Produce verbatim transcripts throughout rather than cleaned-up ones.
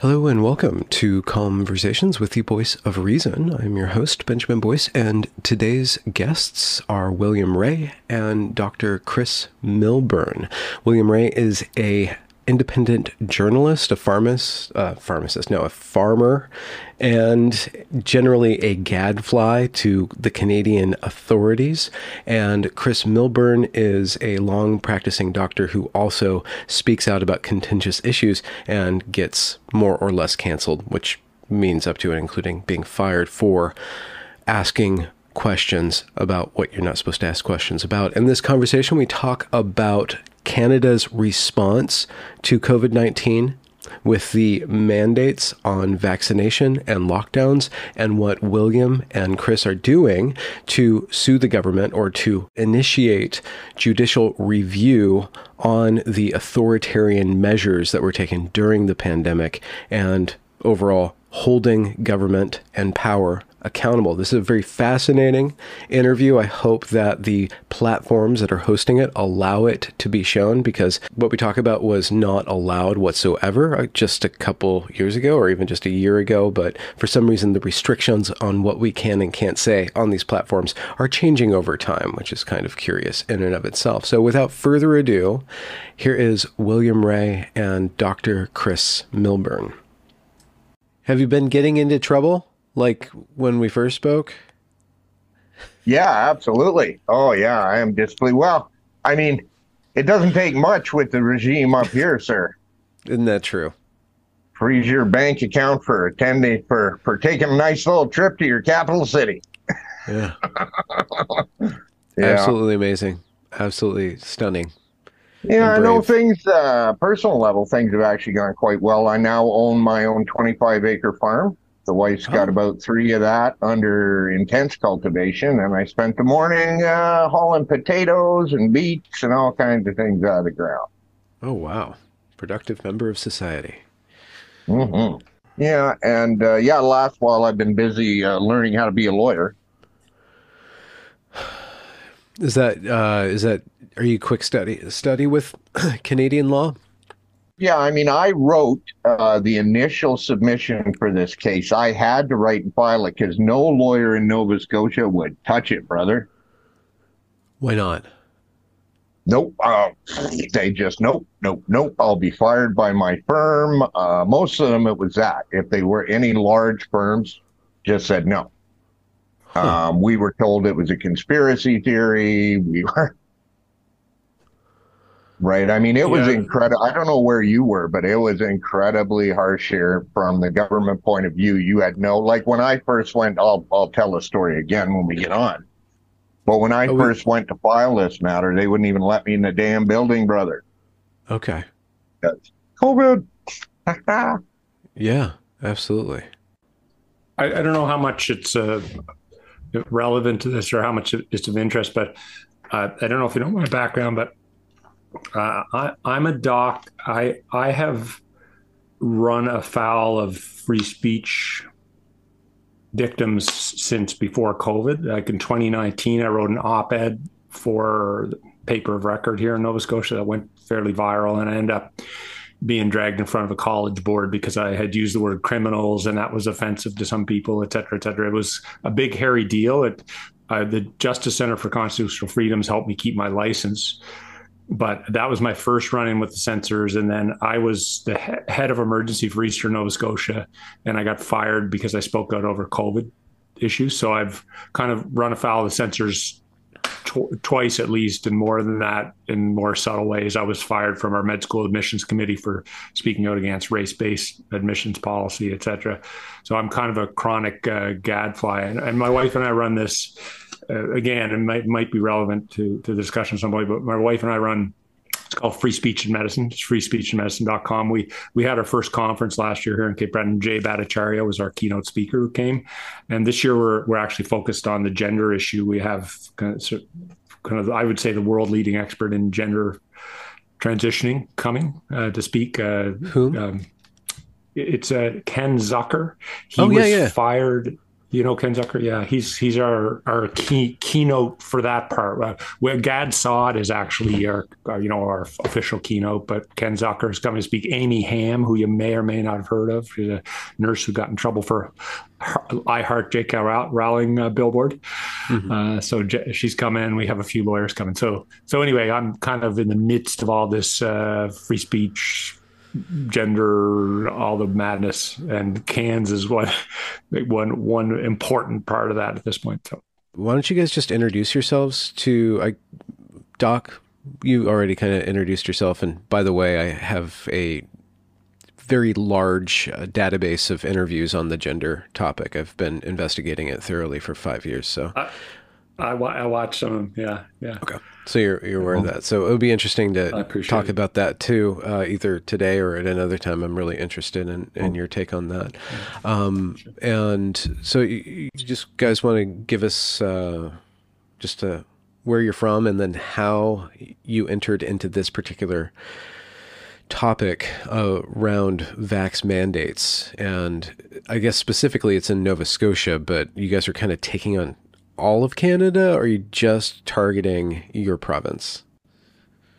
Hello and welcome to Conversations with the Voice of Reason. I'm your host, Benjamin Boyce, and today's guests are William Roy and Doctor Chris Milburn. William Roy is a independent journalist, a pharmacist, uh, pharmacist, no, a farmer, and generally a gadfly to the Canadian authorities. And Chris Milburn is a long practicing doctor who also speaks out about contentious issues and gets more or less canceled, which means up to and including being fired for asking questions about what you're not supposed to ask questions about. In this conversation, we talk about Canada's response to COVID nineteen with the mandates on vaccination and lockdowns and what William and Chris are doing to sue the government or to initiate judicial review on the authoritarian measures that were taken during the pandemic and overall holding government and power accountable. This is a very fascinating interview. I hope that the platforms that are hosting it allow it to be shown, because what we talk about was not allowed whatsoever just a couple years ago or even just a year ago. But for some reason, the restrictions on what we can and can't say on these platforms are changing over time, which is kind of curious in and of itself. So without further ado, here is William Roy and Doctor Chris Milburn. Have you been getting into trouble? Like when we first spoke? Yeah, absolutely. Oh, yeah, I am disciplined. Well, I mean, it doesn't take much with the regime up here, sir. Isn't that true? Freeze your bank account for attending, for, for taking a nice little trip to your capital city. Yeah. Yeah. Absolutely amazing. Absolutely stunning. Yeah, I know things, uh, personal level, things have actually gone quite well. I now own my own twenty-five acre farm. The wife's got oh. about three of that under intense cultivation, and I spent the morning uh, hauling potatoes and beets and all kinds of things out of the ground. Oh, wow. Productive member of society. Mm-hmm. Yeah, and uh, yeah, last while I've been busy uh, learning how to be a lawyer. Is that, uh, is that, are you quick study, study with Canadian law? Yeah, I mean, I wrote uh, the initial submission for this case. I had to write and file it because no lawyer in Nova Scotia would touch it, brother. Why not? Nope. Uh, they just, nope, nope, nope. I'll be fired by my firm. Uh, most of them, it was that. If they were any large firms, just said no. Huh. Um, we were told it was a conspiracy theory. We were... Right. I mean, it yeah. was incredible. I don't know where you were, but it was incredibly harsh here from the government point of view. You had no, like when I first went, I'll, I'll tell a story again when we get on. But when I oh, first we... went to file this matter, they wouldn't even let me in the damn building, brother. Okay. That's COVID. Yeah, absolutely. I, I don't know how much it's uh, relevant to this or how much it's of interest, but uh, I don't know if you know my background, but Uh, I, I'm a doc. I I have run afoul of free speech dictums since before COVID. Like in twenty nineteen, I wrote an op-ed for the paper of record here in Nova Scotia that went fairly viral, and I ended up being dragged in front of a college board because I had used the word criminals, and that was offensive to some people, et cetera, et cetera. It was a big, hairy deal. It, uh, the Justice Center for Constitutional Freedoms helped me keep my license. But that was my first run-in with the censors. And then I was the he- head of emergency for Eastern Nova Scotia, and I got fired because I spoke out over COVID issues. So I've kind of run afoul of the censors tw- twice at least, and more than that, in more subtle ways. I was fired from our med school admissions committee for speaking out against race-based admissions policy, et cetera. So I'm kind of a chronic uh, gadfly. And, and my wife and I run this. Uh, again, it might might be relevant to, to the discussion of somebody, but my wife and I run, it's called Free Speech in Medicine. It's free speech in medicine dot com. We we had our first conference last year here in Cape Breton. Jay Bhattacharya was our keynote speaker who came. And this year we're we're actually focused on the gender issue. We have kind of, kind of I would say, the world leading expert in gender transitioning coming uh, to speak. Uh, Who? Um, it's uh, Ken Zucker. He oh, was yeah, yeah. fired... You know, Ken Zucker, yeah, he's he's our our key keynote for that part. Uh, where Gad Saad is actually our, our you know our official keynote, but Ken Zucker is coming to speak. Amy Ham, who you may or may not have heard of, she's a nurse who got in trouble for I Heart J K. Rowling uh, billboard. Mm-hmm. Uh, so J- she's coming. We have a few lawyers coming. So so anyway, I'm kind of in the midst of all this uh, free speech, gender, all the madness, and cans is one, one, one important part of that at this point. So, why don't you guys just introduce yourselves to I, Doc? You already kind of introduced yourself, and by the way, I have a very large uh, database of interviews on the gender topic. I've been investigating it thoroughly for five years, so. Uh- I, wa- I watched some, yeah, yeah. Okay, so you're you're aware of that. So it would be interesting to talk it. about that too, uh, either today or at another time. I'm really interested in, in oh. your take on that. Um, and so you, you just guys want to give us uh, just uh, where you're from and then how you entered into this particular topic uh, around vax mandates. And I guess specifically it's in Nova Scotia, but you guys are kind of taking on all of Canada, or are you just targeting your province?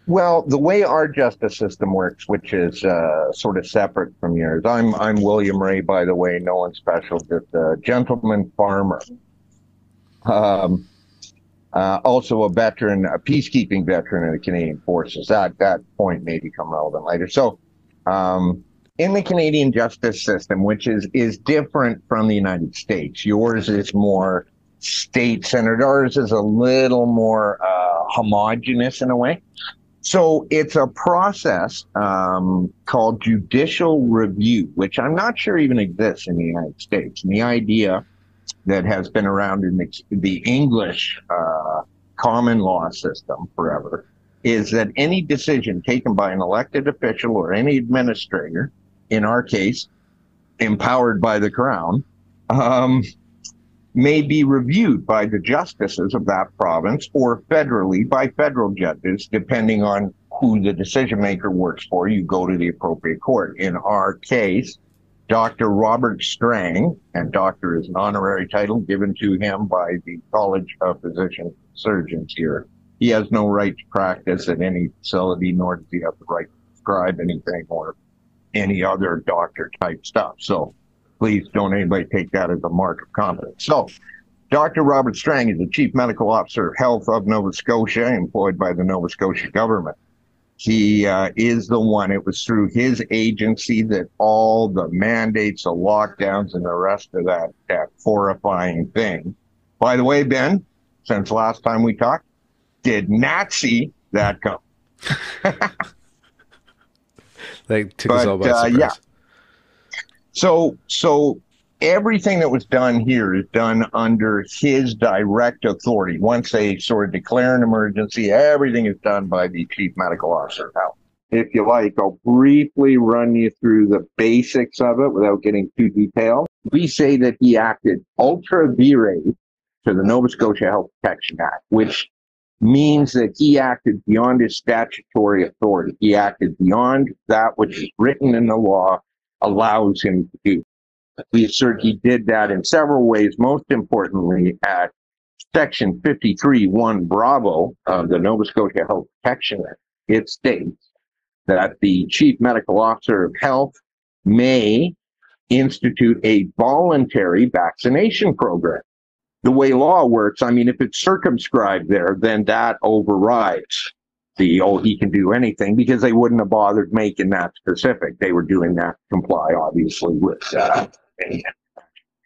Well, the way our justice system works, which is uh, sort of separate from yours. I'm I'm William Roy, by the way, no one special, just a gentleman farmer. Um, uh, also a veteran, a peacekeeping veteran in the Canadian Forces. That that point may become relevant later. So, um, in the Canadian justice system, which is is different from the United States, yours is more state-centered. Ours is a little more uh, homogenous in a way. So it's a process um, called judicial review, which I'm not sure even exists in the United States. And the idea that has been around in the, the English uh, common law system forever is that any decision taken by an elected official or any administrator, in our case, empowered by the Crown, um, may be reviewed by the justices of that province or federally by federal judges, depending on who the decision maker works for. You go to the appropriate court. In our case, Doctor Robert Strang, and doctor is an honorary title given to him by the College of Physician Surgeons here. He has no right to practice at any facility, nor does he have the right to prescribe anything or any other doctor type stuff. So please don't anybody take that as a mark of confidence. So Doctor Robert Strang is the Chief Medical Officer of Health of Nova Scotia, employed by the Nova Scotia government. He uh, is the one, it was through his agency that all the mandates, the lockdowns, and the rest of that, that horrifying thing. By the way, Ben, since last time we talked, did not see that come. They took but, us all by surprise. Uh, yeah. So, so everything that was done here is done under his direct authority. Once they sort of declare an emergency, everything is done by the Chief Medical Officer. Now, if you like, I'll briefly run you through the basics of it without getting too detailed. We say that he acted ultra vires to the Nova Scotia Health Protection Act, which means that he acted beyond his statutory authority. He acted beyond that which is written in the law allows him to do. We assert he did that in several ways, most importantly at Section fifty-three one Bravo of the Nova Scotia Health Protection Act. It states that the Chief Medical Officer of Health may institute a voluntary vaccination program. The way law works, I mean, if it's circumscribed there, then that overrides the, oh, he can do anything, because they wouldn't have bothered making that specific. They were doing that to comply, obviously, with uh,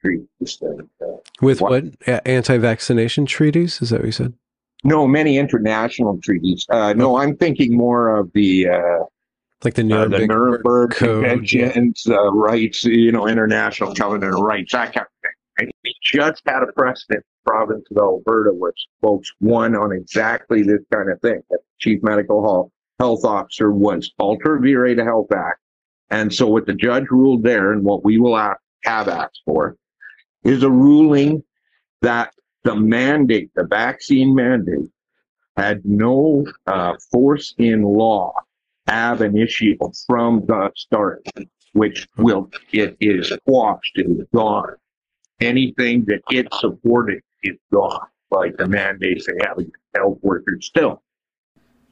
treaties. And, uh, with what? what? Anti-vaccination treaties? Is that what you said? No, many international treaties. Uh, no, I'm thinking more of the... Uh, like the Nuremberg, uh, the Nuremberg Code. Conventions, uh, rights, you know, international covenant of rights, that kind of thing. Right? We just had a precedent. Province of Alberta, which folks won on exactly this kind of thing. The Chief Medical Health Officer was ultra vires to Health Act. And so what the judge ruled there and what we will have asked for is a ruling that the mandate, the vaccine mandate, had no uh, force in law ab initio from the start, which will, it is quashed, it is gone. anything that it supported is gone, like the mandates they have against health workers still.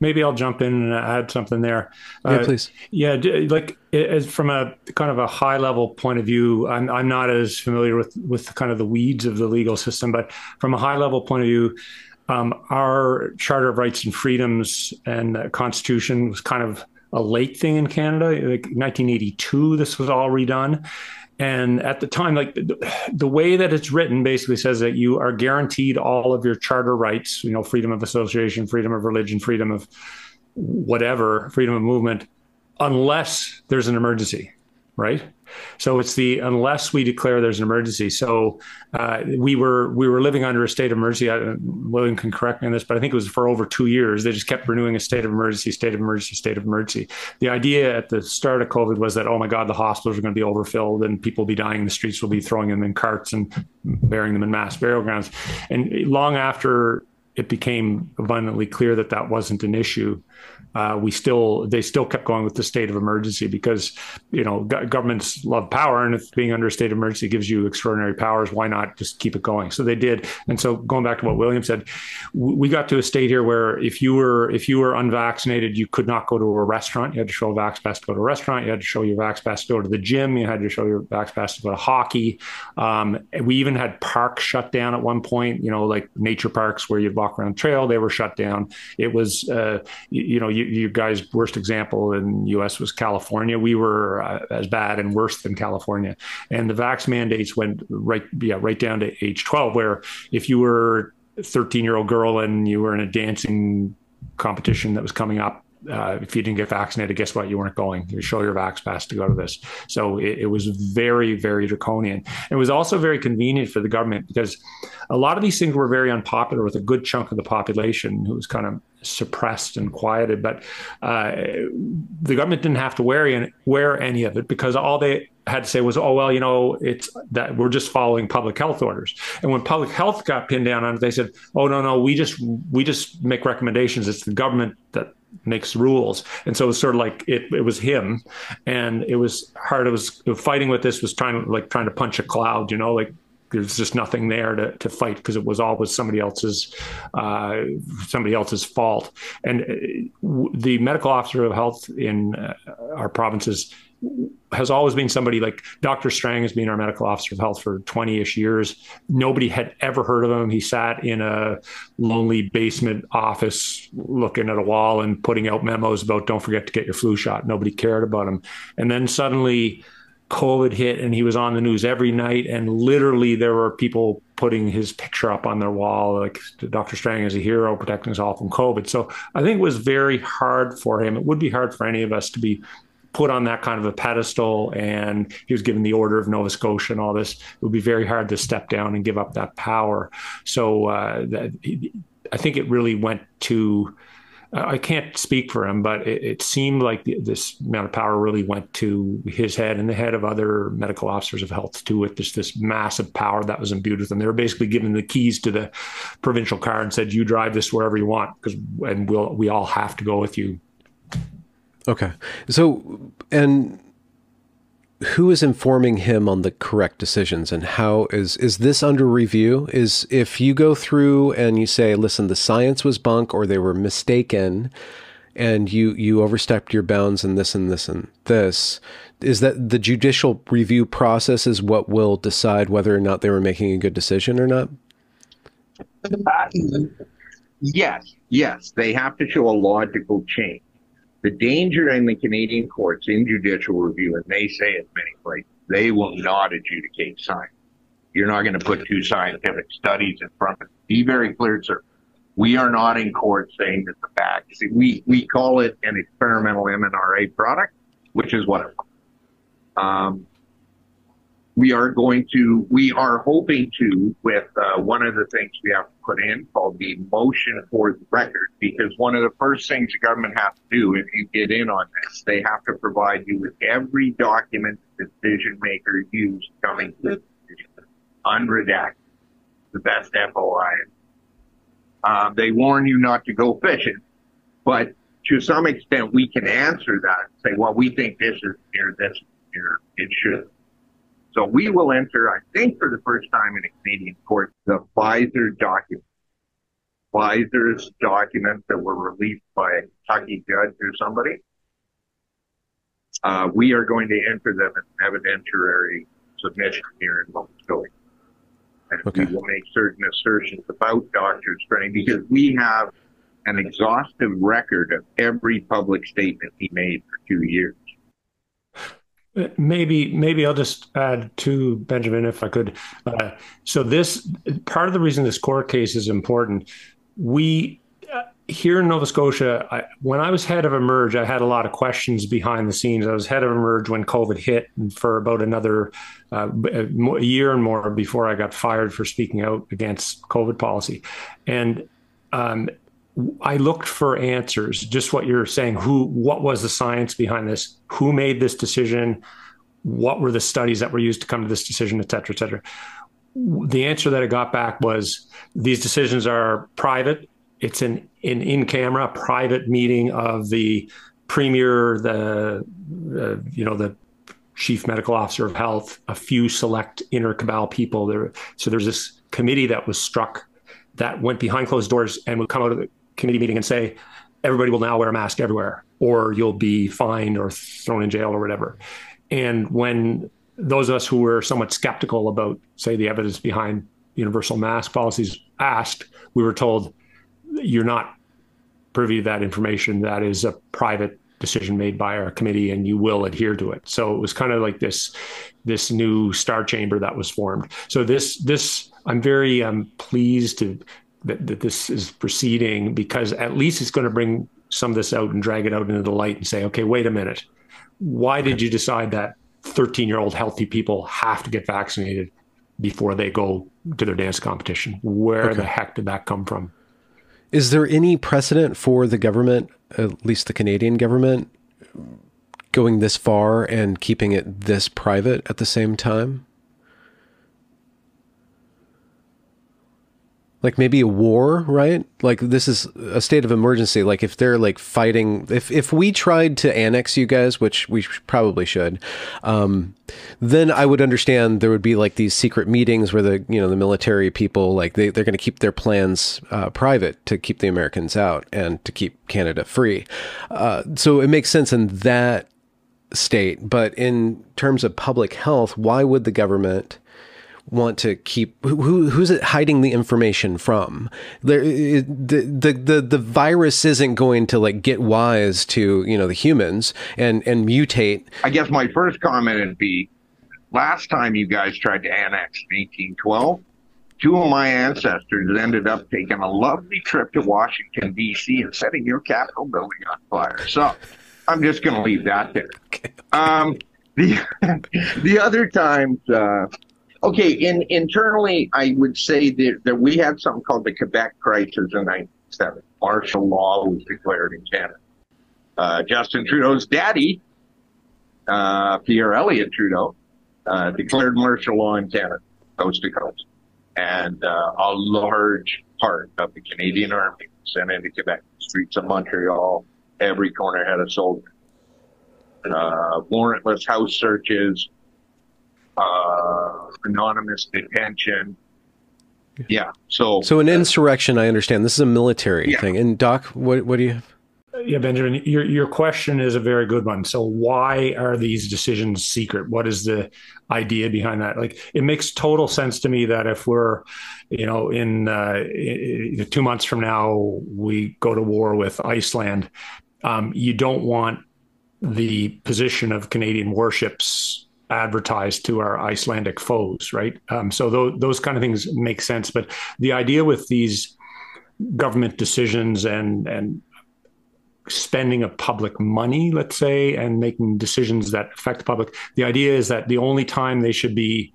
Maybe I'll jump in and add something there. Yeah, uh, please. Yeah, like as from a kind of a high level point of view, I'm, I'm not as familiar with, with kind of the weeds of the legal system, but from a high level point of view, um, our Charter of Rights and Freedoms and the Constitution was kind of a late thing in Canada. Like nineteen eighty-two, this was all redone. And at the time, like the, the way that it's written basically says that you are guaranteed all of your charter rights, you know, freedom of association, freedom of religion, freedom of whatever, freedom of movement, unless there's an emergency, right? So it's the unless we declare there's an emergency. So uh, we were we were living under a state of emergency. I, William can correct me on this, but I think it was for over two years. They just kept renewing a state of emergency, state of emergency, state of emergency. The idea at the start of COVID was that, oh my God, the hospitals are going to be overfilled and people will be dying. The streets will be throwing them in carts and burying them in mass burial grounds. And long after it became abundantly clear that that wasn't an issue, Uh, we still, they still kept going with the state of emergency because, you know, go- governments love power, and if being under a state of emergency gives you extraordinary powers, why not just keep it going? So they did. And so going back to what William said, w- we got to a state here where if you were, if you were unvaccinated, you could not go to a restaurant. You had to show a Vax pass to go to a restaurant. You had to show your Vax pass to go to the gym. You had to show your Vax pass to go to hockey. Um, we even had parks shut down at one point, you know, like nature parks where you'd walk around the trail, they were shut down. It was, uh, you, you know, you, you guys' worst example in the U S was California. We were uh, as bad and worse than California. And the vax mandates went right, yeah, right down to age twelve, where if you were a thirteen-year-old girl and you were in a dancing competition that was coming up, uh, if you didn't get vaccinated, guess what? You weren't going. You show your vax pass to go to this. So it, it was very, very draconian. It was also very convenient for the government because a lot of these things were very unpopular with a good chunk of the population who was kind of suppressed and quieted, but uh, the government didn't have to wear any, wear any of it because all they had to say was, oh, well, you know, it's that we're just following public health orders. And when public health got pinned down on it, they said, oh, no, no, we just we just make recommendations. It's the government that makes rules. And so it was sort of like it, it was him. And it was hard. It was fighting with this was trying to like trying to punch a cloud, you know, like there's just nothing there to, to fight because it was always somebody else's uh, somebody else's fault. And the medical officer of health in uh, our provinces has always been somebody like Doctor Strang has been our medical officer of health for twenty-ish years. Nobody had ever heard of him. He sat in a lonely basement office looking at a wall and putting out memos about don't forget to get your flu shot. Nobody cared about him. And then suddenly COVID hit and he was on the news every night. And literally there were people putting his picture up on their wall, like Doctor Strang is a hero protecting us all from COVID. So I think it was very hard for him. It would be hard for any of us to be put on that kind of a pedestal, and he was given the Order of Nova Scotia and all this. It would be very hard to step down and give up that power. So uh, that, I think it really went to, uh, I can't speak for him, but it, it seemed like the, this amount of power really went to his head and the head of other medical officers of health too, with this, this massive power that was imbued with them. They were basically given the keys to the provincial car and said, you drive this wherever you want, because and we'll, we all have to go with you. Okay. So, and who is informing him on the correct decisions, and how is, is this under review? Is if you go through and you say, listen, the science was bunk or they were mistaken and you, you overstepped your bounds in this and this and this, is that the judicial review process is what will decide whether or not they were making a good decision or not? Uh, yes. Yes. They have to show a logical change. The danger in the Canadian courts in judicial review, and they say it many places, they will not adjudicate science. You're not going to put two scientific studies in front of it. Be very clear, sir. We are not in court saying that the facts, we, we call it an experimental M N R A product, which is what it was. Um, we are going to, we are hoping to, with uh, one of the things we have to put in called the motion for the record, because one of the first things the government has to do if you get in on this, they have to provide you with every document the decision maker used coming to the decision, unredacted, the best F O I. Uh, they warn you not to go fishing, but to some extent we can answer that and say, well, we think this is here, this is here, it should. So we will enter, I think, for the first time in a Canadian court, the Pfizer document. Pfizer's documents that were released by a Kentucky judge or somebody. Uh, we are going to enter them in an evidentiary submission here in Nova Scotia. And okay. we will make certain assertions about doctors' training because we have an exhaustive record of every public statement he made for two years. Maybe, maybe I'll just add to Benjamin, if I could. Uh, so this, part of the reason this court case is important, we uh, here in Nova Scotia, I, when I was head of Emerge, I had a lot of questions behind the scenes. I was head of Emerge when COVID hit for about another uh, a year and more before I got fired for speaking out against COVID policy. And um, I looked for answers, just what you're saying, who, what was the science behind this? Who made this decision? What were the studies that were used to come to this decision, et cetera, et cetera. The answer that I got back was these decisions are private. It's an, an in-camera private meeting of the premier, the, the, you know, the chief medical officer of health, a few select inner cabal people there. So there's this committee that was struck that went behind closed doors and would come out of the committee meeting and say, everybody will now wear a mask everywhere, or you'll be fined or thrown in jail or whatever. And when those of us who were somewhat skeptical about, say, the evidence behind universal mask policies asked, we were told, you're not privy to that information. That is a private decision made by our committee and you will adhere to it. So it was kind of like this, this new star chamber that was formed. So this, this I'm very um, pleased to That, that this is proceeding, because at least it's going to bring some of this out and drag it out into the light and say, okay, wait a minute. Why did you decide that thirteen-year-old healthy people have to get vaccinated before they go to their dance competition? Where okay. the heck did that come from? Is there any precedent for the government, at least the Canadian government, going this far and keeping it this private at the same time? Like maybe a war, right? Like this is a state of emergency. Like if they're like fighting, if, if we tried to annex you guys, which we probably should, um, then I would understand there would be like these secret meetings where the, you know, the military people, like they, they're going to keep their plans uh, private to keep the Americans out and to keep Canada free. Uh, so it makes sense in that state. But in terms of public health, why would the government want to keep, who who's it hiding the information from? There, the, the, the, the virus isn't going to like get wise to, you know, the humans and, and mutate. I guess my first comment would be, last time you guys tried to annex in eighteen twelve, two of my ancestors ended up taking a lovely trip to Washington, D C and setting your Capitol building on fire. So I'm just going to leave that there. Okay. Um, the, the other times, uh, Okay, in, internally, I would say that, that we had something called the Quebec Crisis in nineteen seventy. Martial law was declared in Canada. Uh, Justin Trudeau's daddy, uh, Pierre Elliott Trudeau, uh, declared martial law in Canada, coast to coast. And uh, a large part of the Canadian Army was sent into Quebec. The streets of Montreal, every corner had a soldier. Uh, warrantless house searches. Uh, anonymous detention. Yeah. So so an insurrection, I understand. This is a military yeah. thing. And Doc, what, what do you have? Yeah, Benjamin, your, your question is a very good one. So why are these decisions secret? What is the idea behind that? Like, it makes total sense to me that if we're, you know, in uh, two months from now, we go to war with Iceland, um, you don't want the position of Canadian warships advertised to our Icelandic foes, right? Um, so th those kind of things make sense. But the idea with these government decisions and and spending of public money, let's say, and making decisions that affect the public, the idea is that the only time they should be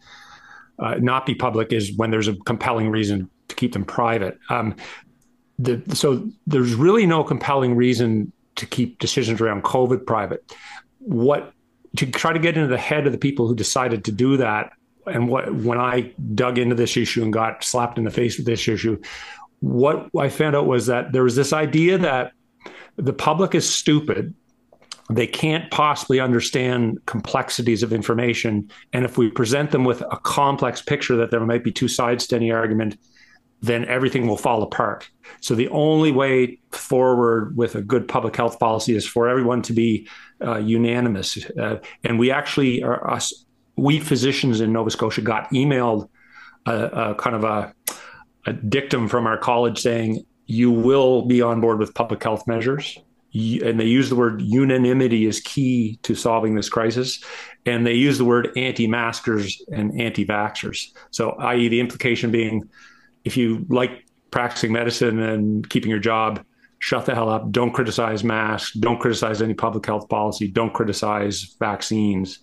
uh, not be public is when there's a compelling reason to keep them private. Um, the, so there's really no compelling reason to keep decisions around COVID private. What to try to get into the head of the people who decided to do that. And what, when I dug into this issue and got slapped in the face with this issue, what I found out was that there was this idea that the public is stupid They can't possibly understand complexities of information. And if we present them with a complex picture that there might be two sides to any argument, then everything will fall apart. So the only way forward with a good public health policy is for everyone to be uh, unanimous. Uh, and we actually, are us, we physicians in Nova Scotia got emailed a, a kind of a, a dictum from our college saying, you will be on board with public health measures. And they use the word unanimity is key to solving this crisis. And they use the word anti-maskers and anti-vaxxers. So, that is the implication being, if you like practicing medicine and keeping your job, shut the hell up. Don't criticize masks. Don't criticize any public health policy. Don't criticize vaccines.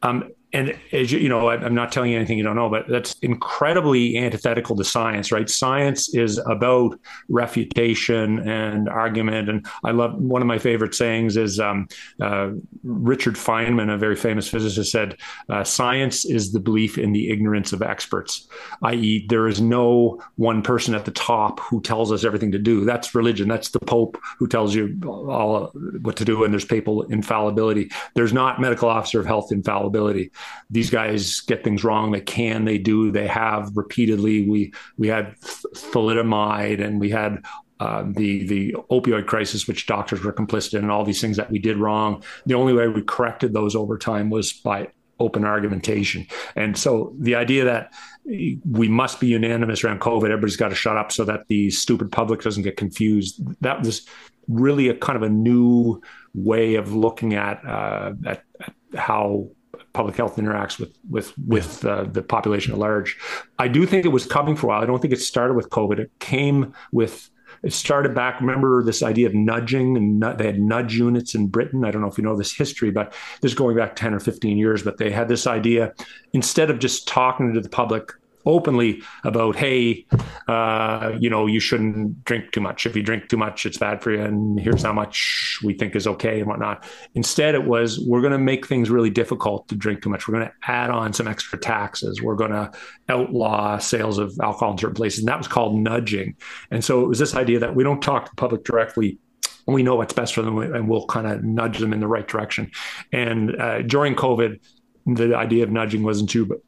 Um, and as you, you know, I, I'm not telling you anything you don't know, but that's incredibly antithetical to science, right? Science is about refutation and argument. And I love, one of my favorite sayings is um, uh, Richard Feynman, a very famous physicist, said, uh, science is the belief in the ignorance of experts, that is there is no one person at the top who tells us everything to do. That's religion. That's the Pope who tells you all what to do. And there's papal infallibility. There's not medical officer of health infallibility. These guys get things wrong. They can, they do, they have repeatedly. We we had thalidomide and we had uh, the the opioid crisis, which doctors were complicit in, and all these things that we did wrong. The only way we corrected those over time was by open argumentation. And so the idea that we must be unanimous around COVID, everybody's got to shut up so that the stupid public doesn't get confused. That was really a kind of a new way of looking at uh, at, at how public health interacts with with with uh, the population at large. I do think it was coming for a while. I don't think it started with COVID. It came with, it started back, remember this idea of nudging, and nu- they had nudge units in Britain. I don't know if you know this history, but this is going back ten or fifteen years, but they had this idea, instead of just talking to the public openly about, hey, uh, you know, you shouldn't drink too much. If you drink too much, it's bad for you. And here's how much we think is okay and whatnot. Instead, it was, we're going to make things really difficult to drink too much. We're going to add on some extra taxes. We're going to outlaw sales of alcohol in certain places. And that was called nudging. And so it was this idea that we don't talk to the public directly. We know what's best for them and we'll kind of nudge them in the right direction. And uh, during COVID, the idea of nudging wasn't too, but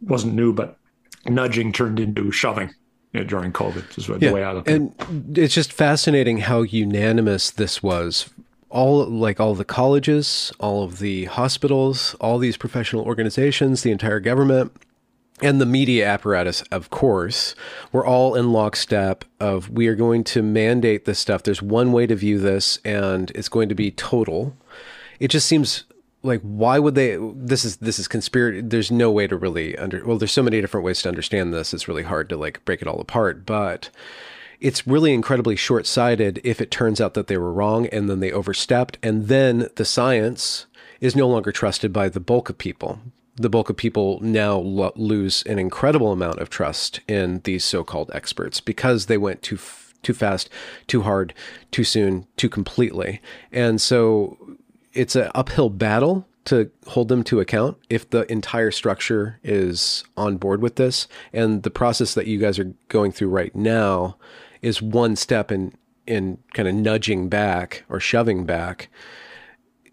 wasn't new, but nudging turned into shoving during COVID is the way I look at it. And it's just fascinating how unanimous this was. All like all the colleges, all of the hospitals, all these professional organizations, the entire government, and the media apparatus, of course, were all in lockstep of, we are going to mandate this stuff. There's one way to view this, and it's going to be total. It just seems like, why would they, this is, this is conspiracy. There's no way to really under, well, there's so many different ways to understand this. It's really hard to like break it all apart, but it's really incredibly short-sighted if it turns out that they were wrong and then they overstepped. And then the science is no longer trusted by the bulk of people. The bulk of people now lo- lose an incredible amount of trust in these so-called experts because they went too, f- too fast, too hard, too soon, too completely. And so it's an uphill battle to hold them to account if the entire structure is on board with this. And the process that you guys are going through right now is one step in, in kind of nudging back or shoving back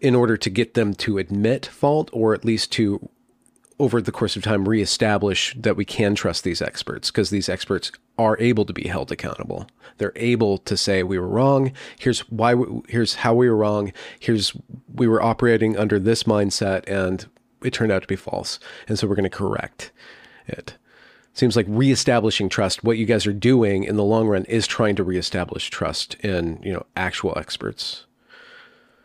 in order to get them to admit fault, or at least to, over the course of time, reestablish that we can trust these experts, because these experts are able to be held accountable. They're able to say, we were wrong. Here's why, we, here's how we were wrong. Here's, we were operating under this mindset and it turned out to be false. And so we're going to correct it. Seems like reestablishing trust. What you guys are doing in the long run is trying to reestablish trust in, you know, actual experts.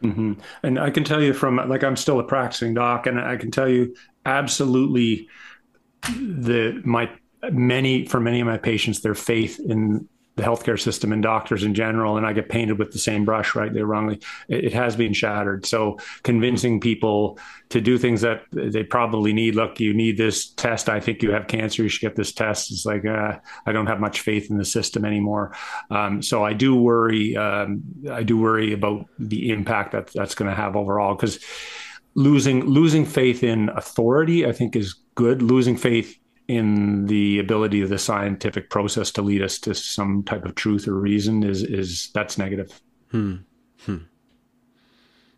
Mm-hmm. And I can tell you from, like, I'm still a practicing doc, and I can tell you absolutely the, my, many, for many of my patients, their faith in the healthcare system and doctors in general, and I get painted with the same brush, right? They're wrongly, it has been shattered. So convincing people to do things that they probably need, look, you need this test. I think you have cancer. You should get this test. It's like, uh, I don't have much faith in the system anymore. Um, so I do worry, um, I do worry about the impact that that's going to have overall, because losing, losing faith in authority, I think, is good. Losing faith in the ability of the scientific process to lead us to some type of truth or reason is, is that's negative. Hmm. Hmm.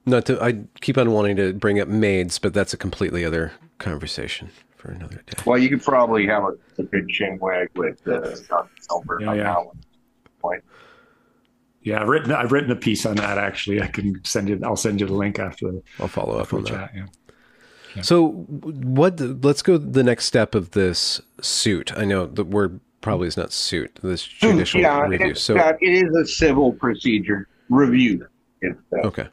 Not to, I keep on wanting to bring up maids, but that's a completely other conversation for another day. Well, you could probably have a, a good chinwag with uh, Doctor Milburn yeah, on yeah. that one point. Yeah, I've written I've written a piece on that actually. I can send you. I'll send you the link after. The, I'll follow up on chat, that. Yeah. Yeah. So, what? Let's go to the next step of this suit. I know the word probably is not suit. This judicial yeah, review. So not, it is a civil procedure review. Okay.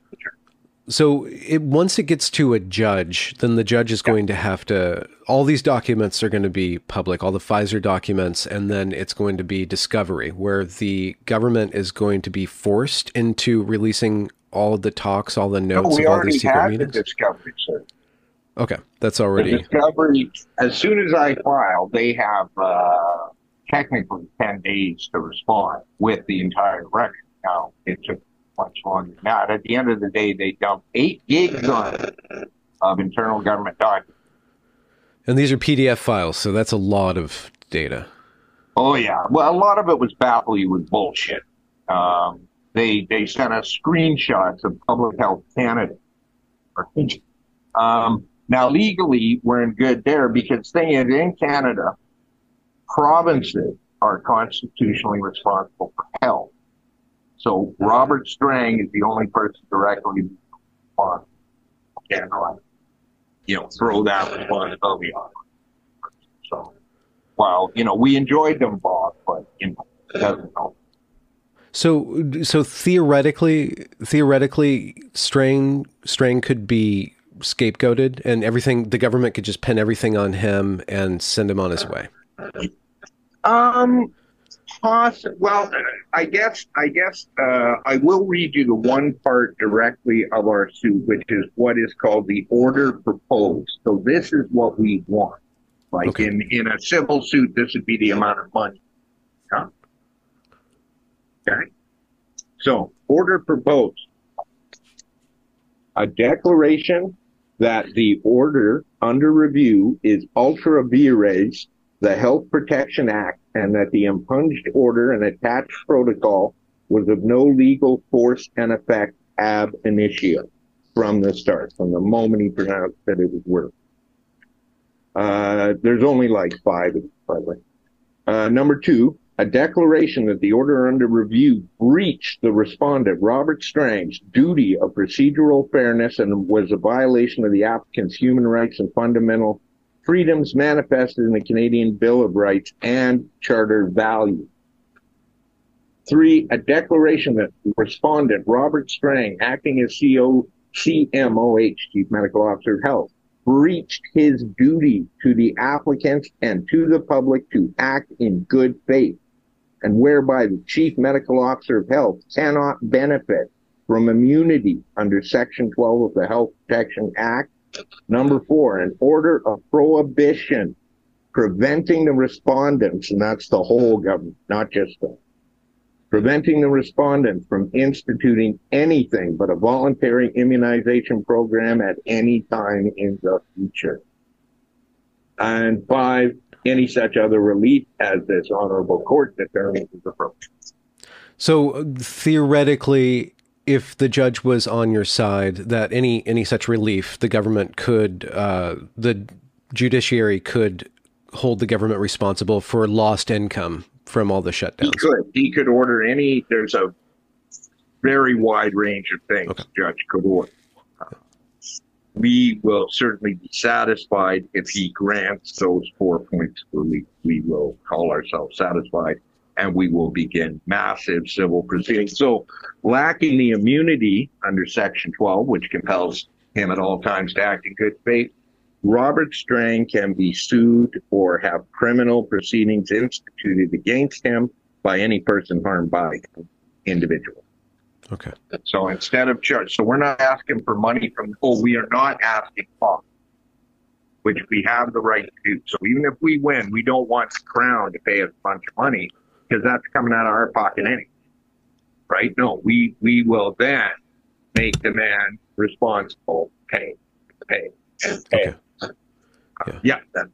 So it, once it gets to a judge, then the judge is going to have to, all these documents are going to be public, all the Pfizer documents, and then it's going to be discovery, where the government is going to be forced into releasing all the talks, all the notes no, we of all these secret meetings? The discovery, sir. Okay, that's already... The discovery, as soon as I file, they have uh, technically ten days to respond with the entire record. Now, it took much longer than that. At the end of the day, they dump eight gigs on it of internal government documents. And these are P D F files, so that's a lot of data. Oh, yeah. Well, a lot of it was babbly with bullshit. Um, they they sent us screenshots of Public Health Canada. Um, now, legally, we're in good there because thing is, in Canada, provinces are constitutionally responsible for health. So Robert Strang is the only person directly responsible. Can't like, you know, throw that responsibility on. So, well, you know, we enjoyed them, Bob, but you know, it doesn't help. So, so theoretically, theoretically, Strang Strang could be scapegoated, and everything the government could just pin everything on him and send him on his way. Um. Well, I guess I guess uh, I will read you the one part directly of our suit, which is what is called the order proposed. So this is what we want. Like okay. in, in a civil suit, this would be the amount of money. Huh? Okay. So order proposed. A declaration that the order under review is ultra vires the Health Protection Act, and that the impunged order and attached protocol was of no legal force and effect ab initio from the start, from the moment he pronounced that it was worth. Uh, there's only like five, by the way. Uh, number two, a declaration that the order under review breached the respondent, Robert Strang's, duty of procedural fairness and was a violation of the applicant's human rights and fundamental freedoms manifested in the Canadian Bill of Rights and Charter value. Three, a declaration that respondent Robert Strang, acting as C O C M O H, Chief Medical Officer of Health, breached his duty to the applicants and to the public to act in good faith, and whereby the Chief Medical Officer of Health cannot benefit from immunity under Section twelve of the Health Protection Act. Number four, an order of prohibition preventing the respondents, and that's the whole government, not just them, preventing the respondents from instituting anything but a voluntary immunization program at any time in the future. And five, any such other relief as this honorable court determines is appropriate. So theoretically, if the judge was on your side, that any any such relief, the government could, uh, the judiciary could hold the government responsible for lost income from all the shutdowns. He could. He could order any. There's a very wide range of things okay. the judge could order. Uh, we will certainly be satisfied if he grants those four points of relief. We will call ourselves satisfied, and we will begin massive civil proceedings. So lacking the immunity under Section twelve, which compels him at all times to act in good faith, Robert Strang can be sued or have criminal proceedings instituted against him by any person harmed by an individual. Okay. So instead of charge, so we're not asking for money from, oh, we are not asking for, which we have the right to do. So even if we win, we don't want the Crown to pay us a bunch of money, because that's coming out of our pocket anyway, right? No, we, we will then make the man responsible pay, pay, pay. Okay. Yeah. yeah then.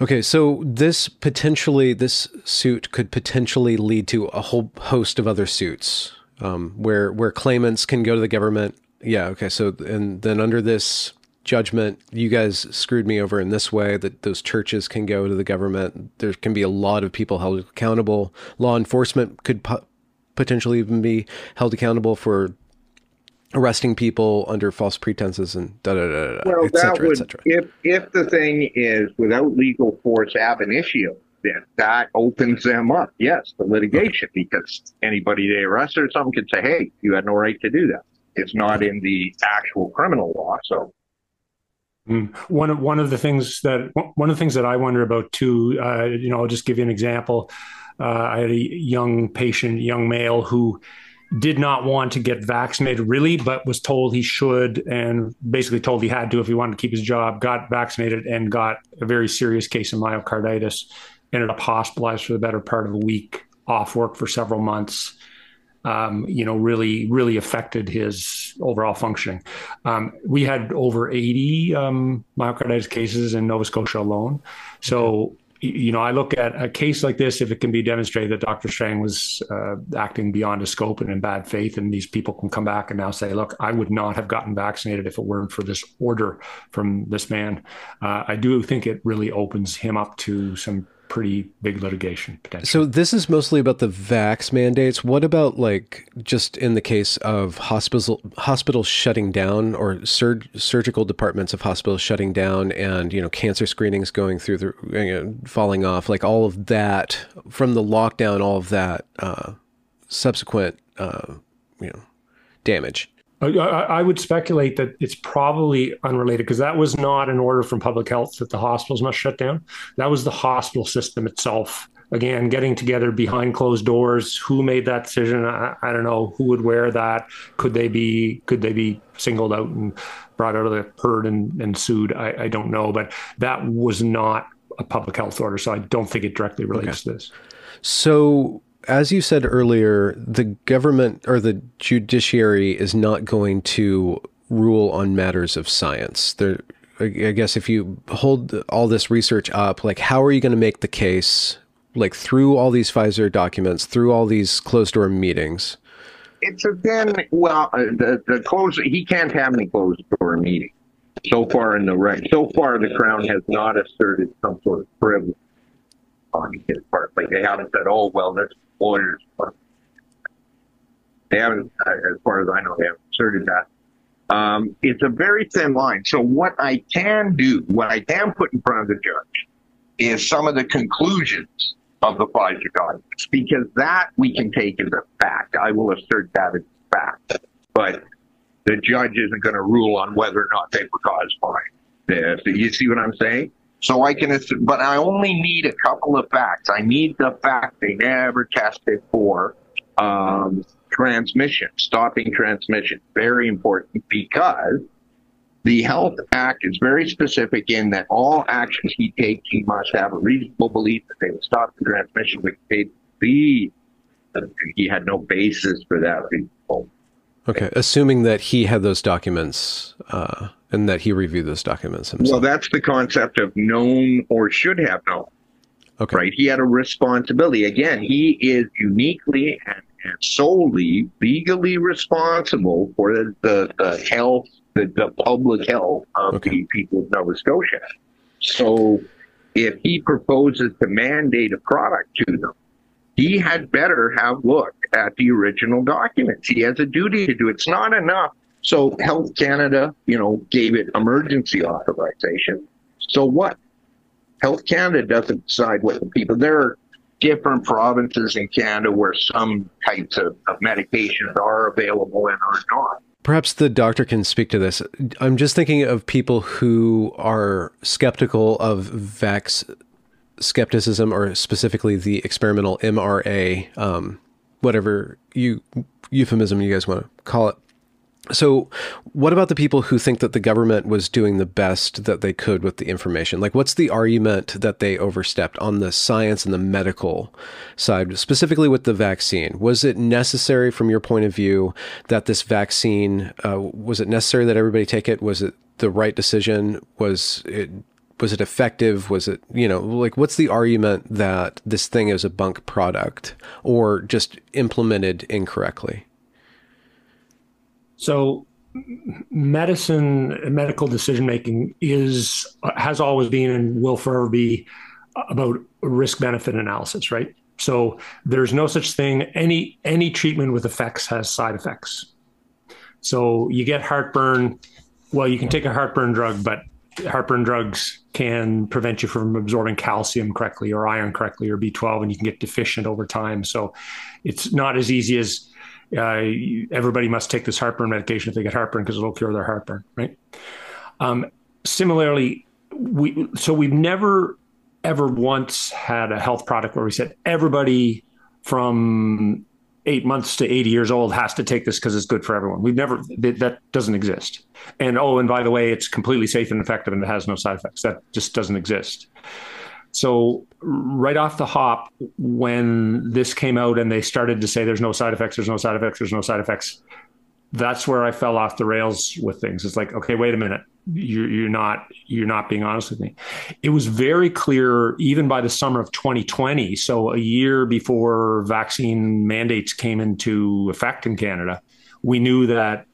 Okay, so this potentially, this suit could potentially lead to a whole host of other suits um, where where claimants can go to the government. Yeah, okay. So and then under this judgment, you guys screwed me over in this way, that those churches can go to the government. There can be a lot of people held accountable. Law enforcement could po- potentially even be held accountable for arresting people under false pretenses and da da da da. Well, et that cetera, would, et cetera. if if the thing is without legal force ab initio, then that opens them up, yes, to litigation, okay, because anybody they arrest or something can say, "Hey, you had no right to do that." It's not in the actual criminal law, so. One of one of the things that one of the things that I wonder about too, uh, you know, I'll just give you an example. Uh, I had a young patient, young male, who did not want to get vaccinated really, but was told he should, and basically told he had to if he wanted to keep his job. Got vaccinated and got a very serious case of myocarditis. Ended up hospitalized for the better part of a week, off work for several months. Um, you know, really, really affected his overall functioning. Um, we had over eighty um, myocarditis cases in Nova Scotia alone. So, you know, I look at a case like this, if it can be demonstrated that Doctor Strang was uh, acting beyond his scope and in bad faith, and these people can come back and now say, look, I would not have gotten vaccinated if it weren't for this order from this man. Uh, I do think it really opens him up to some pretty big litigation potentially. So this is mostly about the vax mandates. What about like just in the case of hospital hospitals shutting down, or sur- surgical departments of hospitals shutting down, and you know cancer screenings going through the you know, falling off, like all of that from the lockdown, all of that uh, subsequent uh, you know damage. I, I would speculate that it's probably unrelated, because that was not an order from public health that the hospitals must shut down. That was the hospital system itself. Again, getting together behind closed doors. Who made that decision? I, I don't know. Who would wear that? Could they be could they be singled out and brought out of the herd and, and sued? I, I don't know. But that was not a public health order, so I don't think it directly relates okay. to this. So, as you said earlier, the government or the judiciary is not going to rule on matters of science. There, I guess if you hold all this research up, like how are you going to make the case, like through all these Pfizer documents, through all these closed door meetings? It's a then, well, the, the closed, he can't have any closed door meeting. So far in the right, so far the Crown has not asserted some sort of privilege on his part. Like they haven't said, oh, well, that's lawyers, but they haven't, as far as I know, they haven't asserted that. Um, it's a very thin line. So what I can do, what I can put in front of the judge is some of the conclusions of the Pfizer documents, because that we can take as a fact. I will assert that as fact, but the judge isn't going to rule on whether or not they were caused by this. You see what I'm saying? So I can, but I only need a couple of facts. I need the fact they never tested for um, transmission, stopping transmission. Very important, because the Health Act is very specific in that all actions he takes, he must have a reasonable belief that they will stop the transmission, which they be. He had no basis for that reasonable. Okay, assuming that he had those documents uh, and that he reviewed those documents himself. Well, that's the concept of known or should have known. Okay. Right? He had a responsibility. Again, he is uniquely and, and solely legally responsible for the, the, the health, the, the public health of okay. the people of Nova Scotia. So if he proposes to mandate a product to them, he had better have looked at the original documents. He has a duty to do it. It's not enough. So Health Canada, you know, gave it emergency authorization. So what? Health Canada doesn't decide what the people. There are different provinces in Canada where some types of, of medications are available and are not. Perhaps the doctor can speak to this. I'm just thinking of people who are skeptical of vaccines. Skepticism, or specifically the experimental M R A, um, whatever you euphemism you guys want to call it. So what about the people who think that the government was doing the best that they could with the information? Like, what's the argument that they overstepped on the science and the medical side, specifically with the vaccine? Was it necessary from your point of view that this vaccine, uh, was it necessary that everybody take it? Was it the right decision? Was it Was it effective? Was it, you know, like, what's the argument that this thing is a bunk product or just implemented incorrectly? So medicine, medical decision-making is, has always been and will forever be about risk-benefit analysis, right? So there's no such thing. Any, any treatment with effects has side effects. So you get heartburn. Well, you can take a heartburn drug, but heartburn drugs can prevent you from absorbing calcium correctly or iron correctly or B twelve, and you can get deficient over time. So it's not as easy as uh, everybody must take this heartburn medication if they get heartburn because it'll cure their heartburn, right? Um, similarly, we so we've never ever once had a health product where we said everybody from eight months to eighty years old has to take this because it's good for everyone. We've never, that, that doesn't exist. And, oh, and by the way, it's completely safe and effective and it has no side effects. That just doesn't exist. So right off the hop, when this came out and they started to say there's no side effects, there's no side effects, there's no side effects, that's where I fell off the rails with things. It's like, okay, wait a minute. You're, you're not, you're not being honest with me. It was very clear even by the summer of twenty twenty. So a year before vaccine mandates came into effect in Canada, we knew that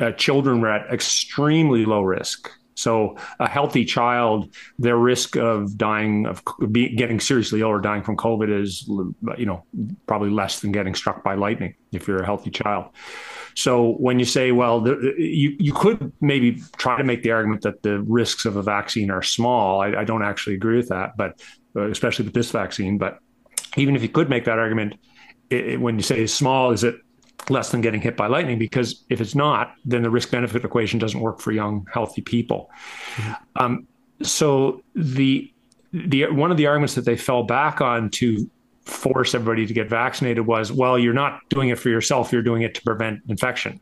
uh, children were at extremely low risk. So a healthy child, their risk of dying, of be, getting seriously ill or dying from COVID is, you know, probably less than getting struck by lightning if you're a healthy child. So when you say, well, the, you, you could maybe try to make the argument that the risks of a vaccine are small. I, I don't actually agree with that, but uh, especially with this vaccine. But even if you could make that argument, it, it, when you say small, is it less than getting hit by lightning? Because if it's not, then the risk-benefit equation doesn't work for young, healthy people. Mm-hmm. Um, so the the one of the arguments that they fell back on to force everybody to get vaccinated was, well, you're not doing it for yourself, you're doing it to prevent infection.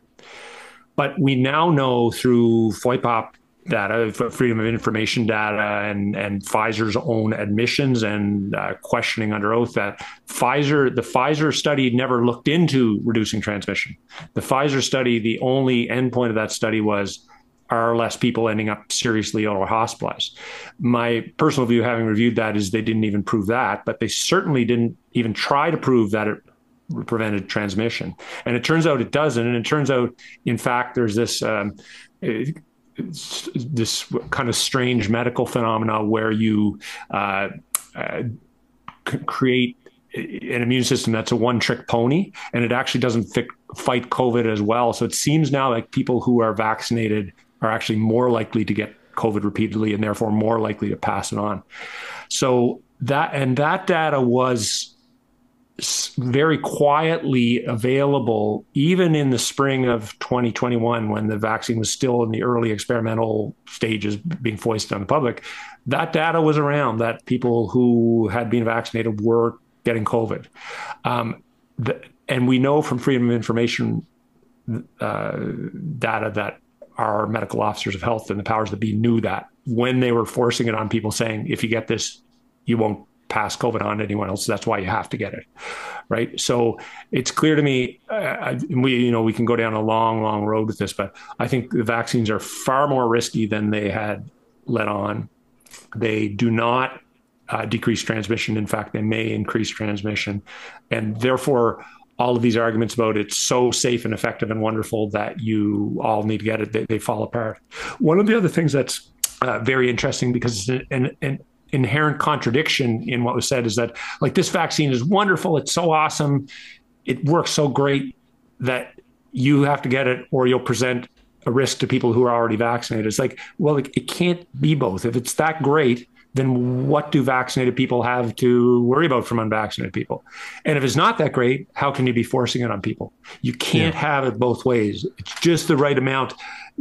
But we now know through F O I P O P data, Freedom of Information data, and, and Pfizer's own admissions and uh, questioning under oath that Pfizer, the Pfizer study never looked into reducing transmission. The Pfizer study, the only endpoint of that study was, are less people ending up seriously ill or hospitalized? My personal view, having reviewed that, is they didn't even prove that, but they certainly didn't even try to prove that it prevented transmission. And it turns out it doesn't. And it turns out, in fact, there's this um, this kind of strange medical phenomena where you uh, uh, create an immune system that's a one-trick pony, and it actually doesn't fi- fight COVID as well. So it seems now like people who are vaccinated are actually more likely to get COVID repeatedly and therefore more likely to pass it on. So that, and that data was very quietly available even in the spring of twenty twenty-one when the vaccine was still in the early experimental stages being foisted on the public. That data was around that people who had been vaccinated were getting COVID. Um, the, and we know from Freedom of Information uh, data that our medical officers of health and the powers that be knew that when they were forcing it on people, saying, if you get this, you won't pass COVID on to anyone else. That's why you have to get it. Right. So it's clear to me, uh, I, we, you know, we can go down a long, long road with this, but I think the vaccines are far more risky than they had let on. They do not uh, decrease transmission. In fact, they may increase transmission. And therefore, all of these arguments about it's so safe and effective and wonderful that you all need to get it, they, they fall apart. One of the other things that's uh, very interesting, because it's an, an inherent contradiction in what was said, is that, like, this vaccine is wonderful, it's so awesome, it works so great that you have to get it or you'll present a risk to people who are already vaccinated. It's like, well, it, it can't be both. If it's that great, then what do vaccinated people have to worry about from unvaccinated people? And if it's not that great, how can you be forcing it on people? You can't yeah. have it both ways. It's just the right amount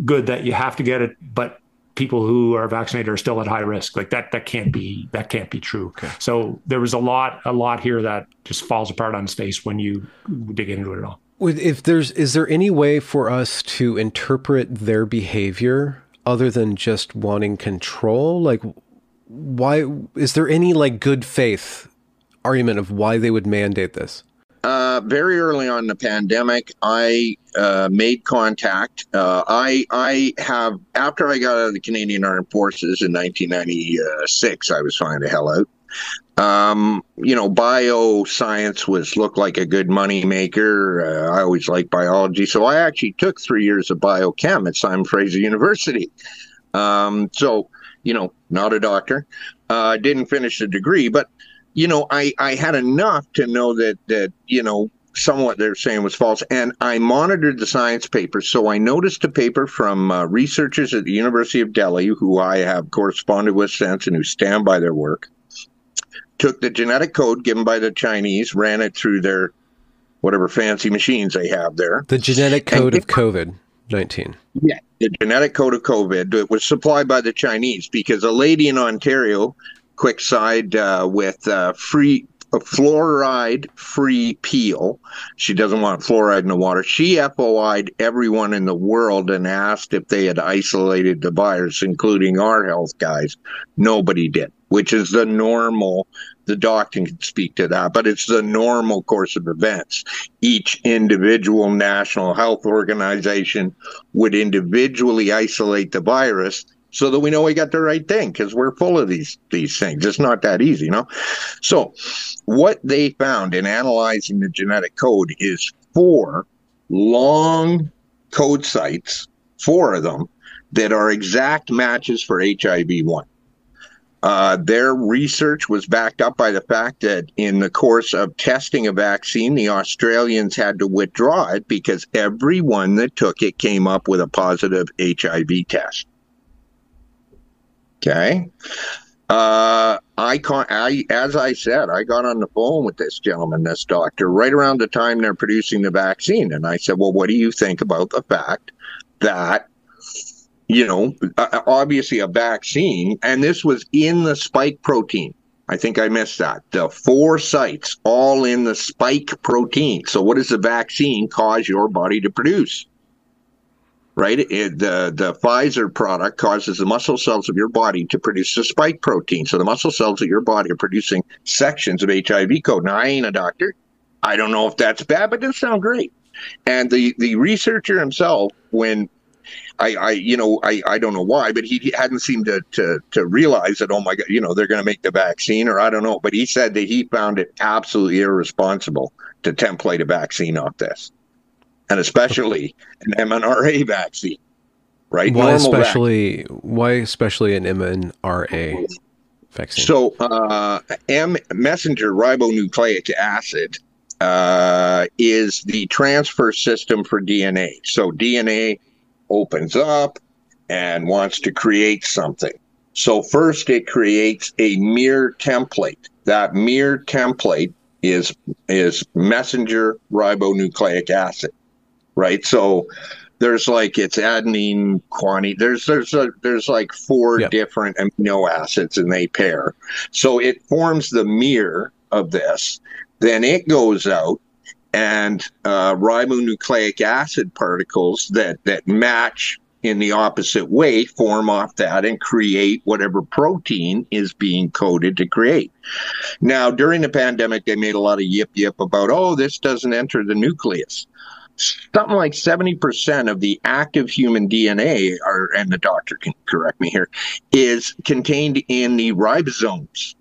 good that you have to get it, but people who are vaccinated are still at high risk. Like that, that can't be, that can't be true. Okay. So there was a lot, a lot here that just falls apart on its face when you dig into it at all. If there's, is there any way for us to interpret their behavior other than just wanting control? Like, why is there any like good faith argument of why they would mandate this? Uh, very early on in the pandemic, I uh, made contact. Uh, I I have after I got out of the Canadian Armed Forces in nineteen ninety-six, I was fine to hell out. Um, you know, bioscience was looked like a good money maker. Uh, I always liked biology. So I actually took three years of biochem at Simon Fraser University. Um, so, you know, not a doctor. I uh, didn't finish the degree, but, you know, I, I had enough to know that, that, you know, somewhat they're saying was false. And I monitored the science papers. So I noticed a paper from uh, researchers at the University of Delhi, who I have corresponded with since and who stand by their work, took the genetic code given by the Chinese, ran it through their whatever fancy machines they have there. The genetic code of COVID nineteen. Yeah, the genetic code of COVID. It was supplied by the Chinese because a lady in Ontario, quick side, uh, with uh, free... a fluoride-free peel. She doesn't want fluoride in the water. She F O I'd everyone in the world and asked if they had isolated the virus, including our health guys. Nobody did, which is the normal. The doctor can speak to that, but it's the normal course of events. Each individual national health organization would individually isolate the virus so that we know we got the right thing, because we're full of these these things. It's not that easy, you know? So what they found in analyzing the genetic code is four long code sites, four of them, that are exact matches for H I V one. Uh, their research was backed up by the fact that in the course of testing a vaccine, the Australians had to withdraw it because everyone that took it came up with a positive H I V test. Okay. Uh, I, con- I as I said, I got on the phone with this gentleman, this doctor, right around the time they're producing the vaccine. And I said, well, what do you think about the fact that, you know, uh, obviously a vaccine, and this was in the spike protein. I think I missed that. The four sites all in the spike protein. So what does the vaccine cause your body to produce? Right? It, the, the Pfizer product causes the muscle cells of your body to produce the spike protein. So the muscle cells of your body are producing sections of H I V code. Now, I ain't a doctor. I don't know if that's bad, but it does sound great. And the, the researcher himself, when I, I you know, I, I don't know why, but he, he hadn't seemed to, to, to realize that, oh, my God, you know, they're going to make the vaccine or I don't know. But he said that he found it absolutely irresponsible to template a vaccine off this. And especially an M N R A vaccine, right? Why Normal especially? Vaccine. Why especially an M N R A vaccine? So, uh, M messenger ribonucleic acid uh, is the transfer system for D N A. So D N A opens up and wants to create something. So first, it creates a mere template. That mere template is is messenger ribonucleic acid. Right. So there's like it's adenine, guanine. There's there's a, there's like four yep. different amino acids and they pair. So it forms the mirror of this. Then it goes out and uh, ribonucleic acid particles that, that match in the opposite way form off that and create whatever protein is being coded to create. Now, during the pandemic, they made a lot of yip yip about, oh, this doesn't enter the nucleus. Something like seventy percent of the active human D N A, are, and the doctor can correct me here, is contained in the ribosomes,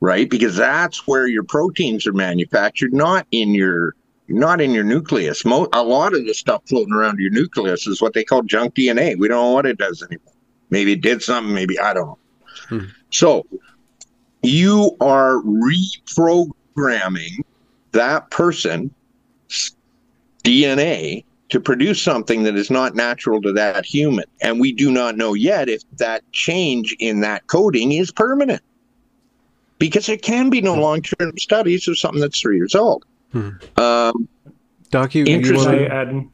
right? Because that's where your proteins are manufactured, not in your not in your nucleus. Mo- a lot of the stuff floating around your nucleus is what they call junk D N A. We don't know what it does anymore. Maybe it did something. Maybe I don't know. Hmm. So you are reprogramming that person. D N A to produce something that is not natural to that human. And we do not know yet if that change in that coding is permanent, because there can be no long-term studies of something that's three years old. Hmm. Um, Doc, you, you want to add?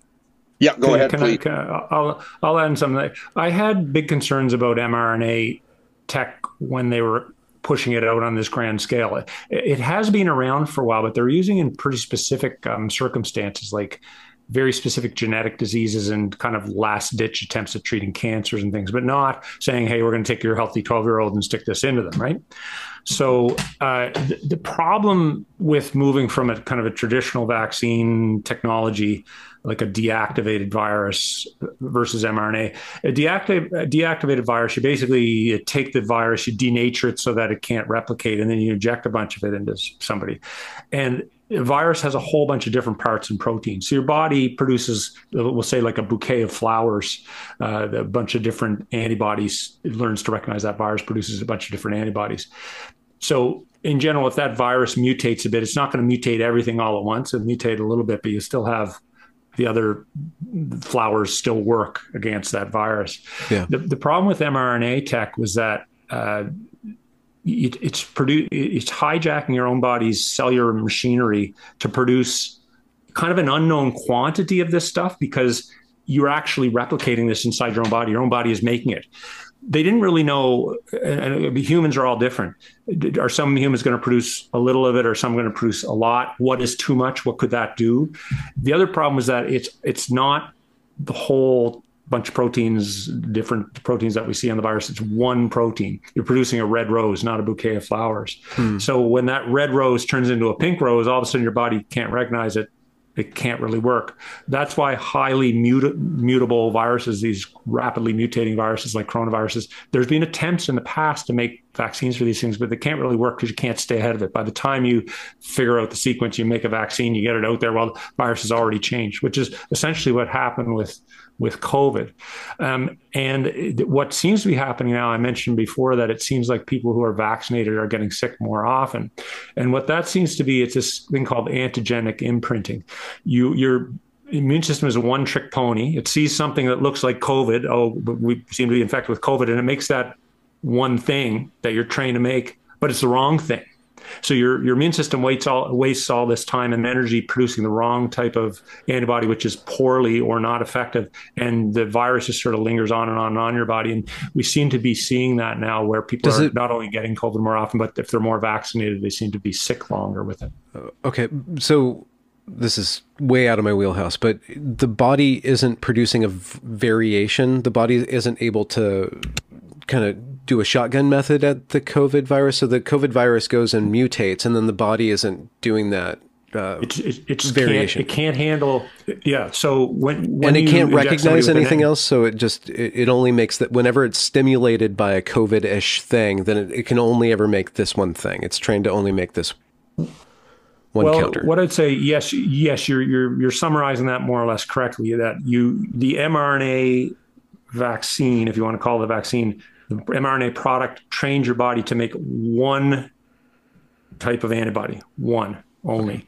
Yeah, go can, ahead, can please. I, can I, I'll, I'll add something. I had big concerns about mRNA tech when they were pushing it out on this grand scale. It, it has been around for a while, but they're using it in pretty specific um, circumstances, like very specific genetic diseases and kind of last-ditch attempts at treating cancers and things, but not saying, hey, we're going to take your healthy twelve-year-old and stick this into them, right? So uh, th- the problem with moving from a kind of a traditional vaccine technology like a deactivated virus versus mRNA. A deactiv- deactivated virus, you basically you take the virus, you denature it so that it can't replicate, and then you inject a bunch of it into somebody. And a virus has a whole bunch of different parts and proteins. So your body produces, we'll say, like a bouquet of flowers, uh, a bunch of different antibodies. It learns to recognize that virus, produces a bunch of different antibodies. So in general, if that virus mutates a bit, it's not going to mutate everything all at once. It'll mutate a little bit, but you still have the other flowers still work against that virus. Yeah. The, the problem with mRNA tech was that uh, it, it's produ- it's hijacking your own body's cellular machinery to produce kind of an unknown quantity of this stuff, because you're actually replicating this inside your own body. Your own body is making it. They didn't really know, and humans are all different. Are some humans going to produce a little of it, or some going to produce a lot? What is too much? What could that do? The other problem is that it's it's not the whole bunch of proteins, different proteins that we see on the virus. It's one protein. You're producing a red rose, not a bouquet of flowers. Hmm. So when that red rose turns into a pink rose, all of a sudden your body can't recognize it. It can't really work. That's why highly muta- mutable viruses, these rapidly mutating viruses like coronaviruses, there's been attempts in the past to make vaccines for these things, but they can't really work because you can't stay ahead of it. By the time you figure out the sequence, you make a vaccine, you get it out there, well, the virus has already changed, which is essentially what happened with, with COVID. Um, and what seems to be happening now, I mentioned before that it seems like people who are vaccinated are getting sick more often. And what that seems to be, it's this thing called antigenic imprinting. You, your immune system is a one-trick pony. It sees something that looks like COVID. Oh, but we seem to be infected with COVID. And it makes that one thing that you're trained to make, but it's the wrong thing. So your, your immune system waits all, wastes all this time and energy producing the wrong type of antibody, which is poorly or not effective. And the virus just sort of lingers on and on and on in your body. And we seem to be seeing that now, where people Does are it, not only getting COVID more often, but if they're more vaccinated, they seem to be sick longer with it. Okay. So this is way out of my wheelhouse, but the body isn't producing a v- variation. The body isn't able to kind of do a shotgun method at the COVID virus. So the COVID virus goes and mutates, and then the body isn't doing that uh, it's, it's, it's variation. Can't, it can't handle. Yeah. So when, when and it can't recognize anything else. So it just, it, it only makes that whenever it's stimulated by a COVID-ish thing, then it, it can only ever make this one thing. It's trained to only make this one well, counter. What I'd say, yes, yes, you're, you're, you're summarizing that more or less correctly, that you, the mRNA vaccine, if you want to call it a vaccine, the mRNA product trains your body to make one type of antibody, one only. Okay.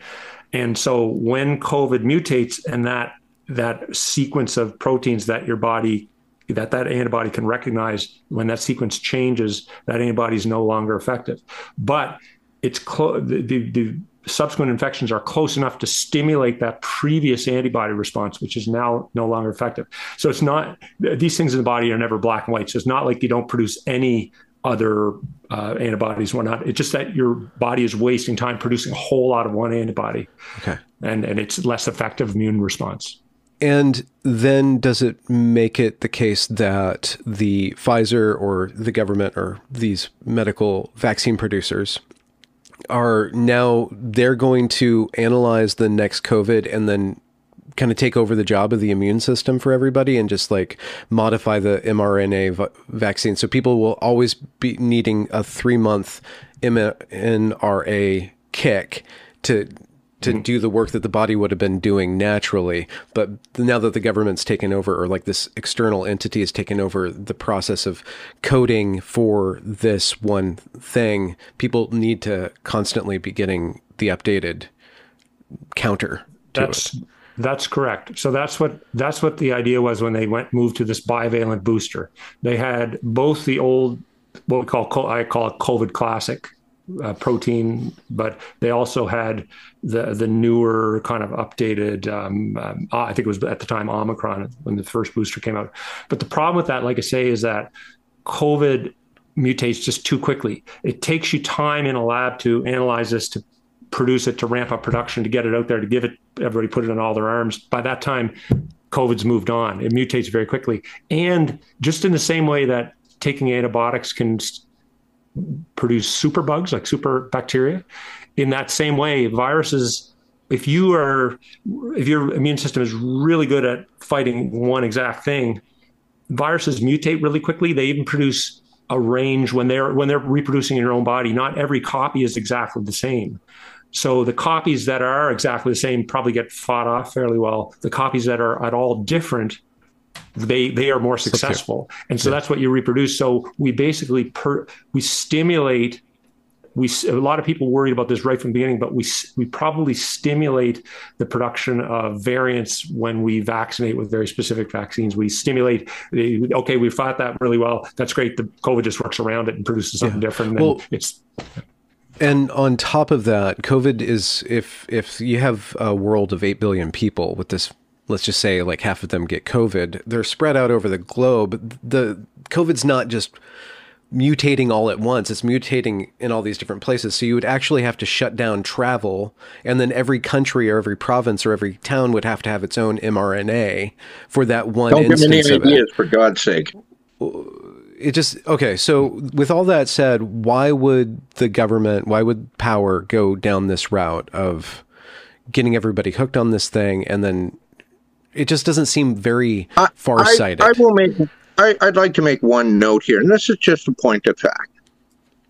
And so when COVID mutates and that that sequence of proteins that your body, that that antibody can recognize, when that sequence changes, that antibody is no longer effective. But it's clo- the, the, the subsequent infections are close enough to stimulate that previous antibody response, which is now no longer effective. So it's not, these things in the body are never black and white. So it's not like you don't produce any other uh, antibodies, whatnot. It's just that your body is wasting time producing a whole lot of one antibody. Okay. And, and it's less effective immune response. And then does it make it the case that the Pfizer or the government or these medical vaccine producers are now, they're going to analyze the next COVID and then kind of take over the job of the immune system for everybody and just like modify the mRNA v- vaccine. So people will always be needing a three month mRNA kick to, to mm-hmm. do the work that the body would have been doing naturally. But now that the government's taken over, or like this external entity has taken over the process of coding for this one thing, people need to constantly be getting the updated counter to that's, it. That's correct. So that's what that's what the idea was when they went moved to this bivalent booster. They had both the old, what we call, I call it COVID classic, Uh, protein, but they also had the the newer kind of updated, um, um, I think it was at the time Omicron when the first booster came out. But the problem with that, like I say, is that COVID mutates just too quickly. It takes you time in a lab to analyze this, to produce it, to ramp up production, to get it out there, to give it, everybody put it in all their arms. By that time, COVID's moved on. It mutates very quickly. And just in the same way that taking antibiotics can st- produce superbugs, like super bacteria. In that same way, viruses if you are, if your immune system is really good at fighting one exact thing, viruses mutate really quickly. They even produce a range when they're when they're reproducing in your own body. Not every copy is exactly the same. So the copies that are exactly the same probably get fought off fairly well. The copies that are at all different, they they are more successful. Okay. And so yeah. that's what you reproduce. So we basically per, we stimulate. We a lot of people worried about this right from the beginning, but we we probably stimulate the production of variants when we vaccinate with very specific vaccines. We stimulate. Okay, we fought that really well. That's great. The COVID just works around it and produces something yeah. different. And well, it's. And on top of that, COVID is, if if you have a world of eight billion people with this, let's just say like half of them get COVID, they're spread out over the globe. The COVID's not just mutating all at once. It's mutating in all these different places. So you would actually have to shut down travel, and then every country or every province or every town would have to have its own m R N A for that one instance of it. Don't give me any ideas, for God's sake. It just, okay, so with all that said, why would the government, why would power go down this route of getting everybody hooked on this thing? And then it just doesn't seem very I, far-sighted. I, I will make, I, I'd like to make one note here, and this is just a point of fact.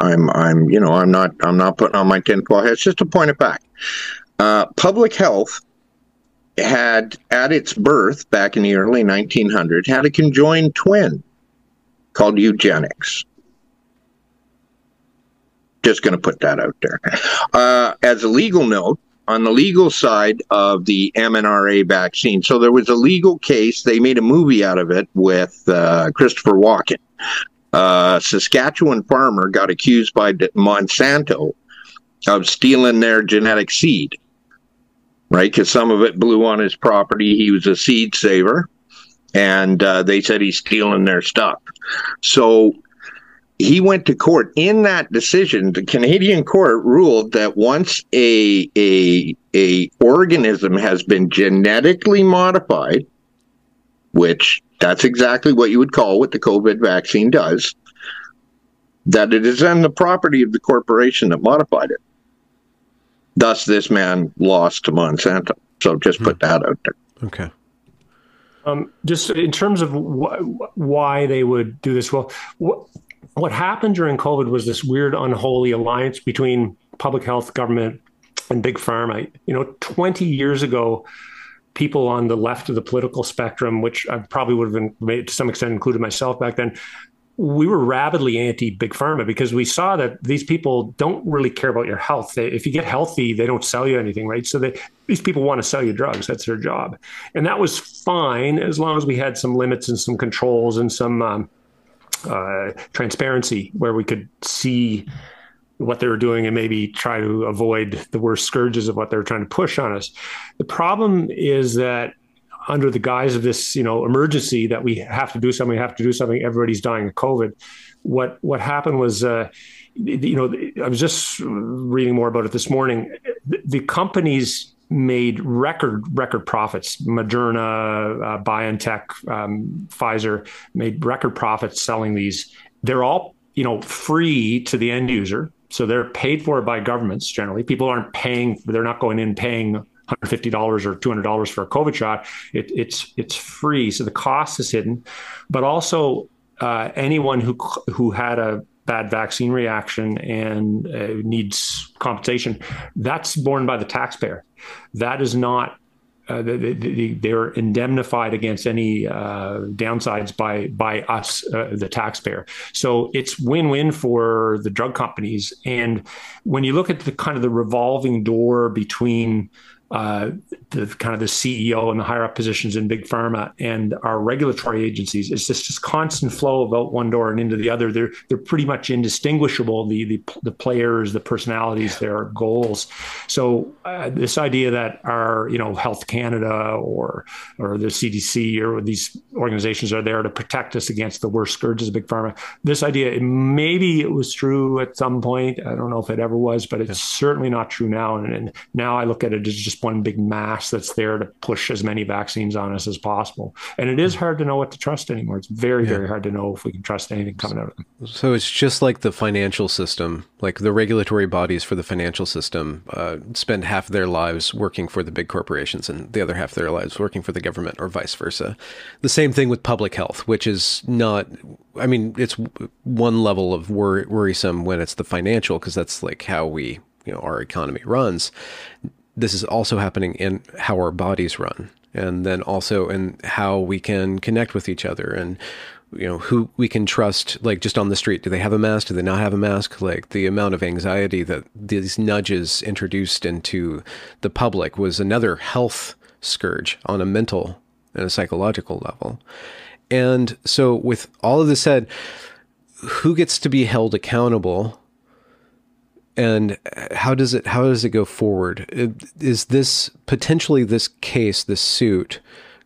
I'm, I'm, you know, I'm not, I'm not putting on my tinfoil hat. It's just a point of fact. Uh, public health had, at its birth back in the early nineteen hundreds, had a conjoined twin called eugenics. Just going to put that out there. Uh, as a legal note, on the legal side of the m R N A vaccine, so there was a legal case, they made a movie out of it with uh, Christopher Walken. Uh, Saskatchewan farmer got accused by Monsanto of stealing their genetic seed, right? Because some of it blew on his property. He was a seed saver. And uh, they said he's stealing their stuff. So he went to court. In that decision, the Canadian court ruled that once a a a organism has been genetically modified, which that's exactly what you would call what the COVID vaccine does, that it is then the property of the corporation that modified it. Thus, this man lost to Monsanto. So just hmm. put that out there. Okay. Um, just in terms of wh why they would do this, well, wh what happened during COVID was this weird, unholy alliance between public health, government, and big pharma. You know, twenty years ago, people on the left of the political spectrum, which I probably would have been made, to some extent included myself back then, we were rabidly anti-big pharma because we saw that these people don't really care about your health. They, if you get healthy, they don't sell you anything, right? So they, these people want to sell you drugs. That's their job. And that was fine as long as we had some limits and some controls and some um, uh, transparency where we could see what they were doing and maybe try to avoid the worst scourges of what they were trying to push on us. The problem is that under the guise of this, you know, emergency that we have to do something, we have to do something, everybody's dying of COVID. What, what happened was, uh, you know, I was just reading more about it this morning. The, the companies made record, record profits. Moderna, uh, BioNTech, um, Pfizer made record profits selling these. They're all, you know, free to the end user. So they're paid for by governments generally. People aren't paying, they're not going in paying one hundred fifty dollars or two hundred dollars for a COVID shot. It, it's it's free, so the cost is hidden. But also, uh, anyone who who had a bad vaccine reaction and uh, needs compensation, that's borne by the taxpayer. That is not. Uh, they, they, they're indemnified against any uh, downsides by by us, uh, the taxpayer. So it's win-win for the drug companies. And when you look at the kind of the revolving door between Uh, the kind of the C E O and the higher up positions in big pharma and our regulatory agencies, it's just this constant flow of out one door and into the other. They're they're pretty much indistinguishable. The the, the players, the personalities, their goals. So uh, this idea that our you know Health Canada or or the C D C or these organizations are there to protect us against the worst scourges of big pharma. This idea, maybe it was true at some point. I don't know if it ever was, but it's yeah. certainly not true now. And, and now I look at it as just just one big mass that's there to push as many vaccines on us as possible. And it is hard to know what to trust anymore. It's very, yeah. very hard to know if we can trust anything coming out of them. So it's just like the financial system, like the regulatory bodies for the financial system uh, spend half their lives working for the big corporations and the other half of their lives working for the government, or vice versa. The same thing with public health, which is not, I mean, it's one level of wor- worrisome when it's the financial, because that's like how we, you know, our economy runs. This is also happening in how our bodies run, and then also in how we can connect with each other, and, you know, who we can trust, like just on the street. Do they have a mask? Do they not have a mask? Like the amount of anxiety that these nudges introduced into the public was another health scourge on a mental and a psychological level. And so with all of this said, who gets to be held accountable, and how does it, how does it go forward? Is this potentially, this case, this suit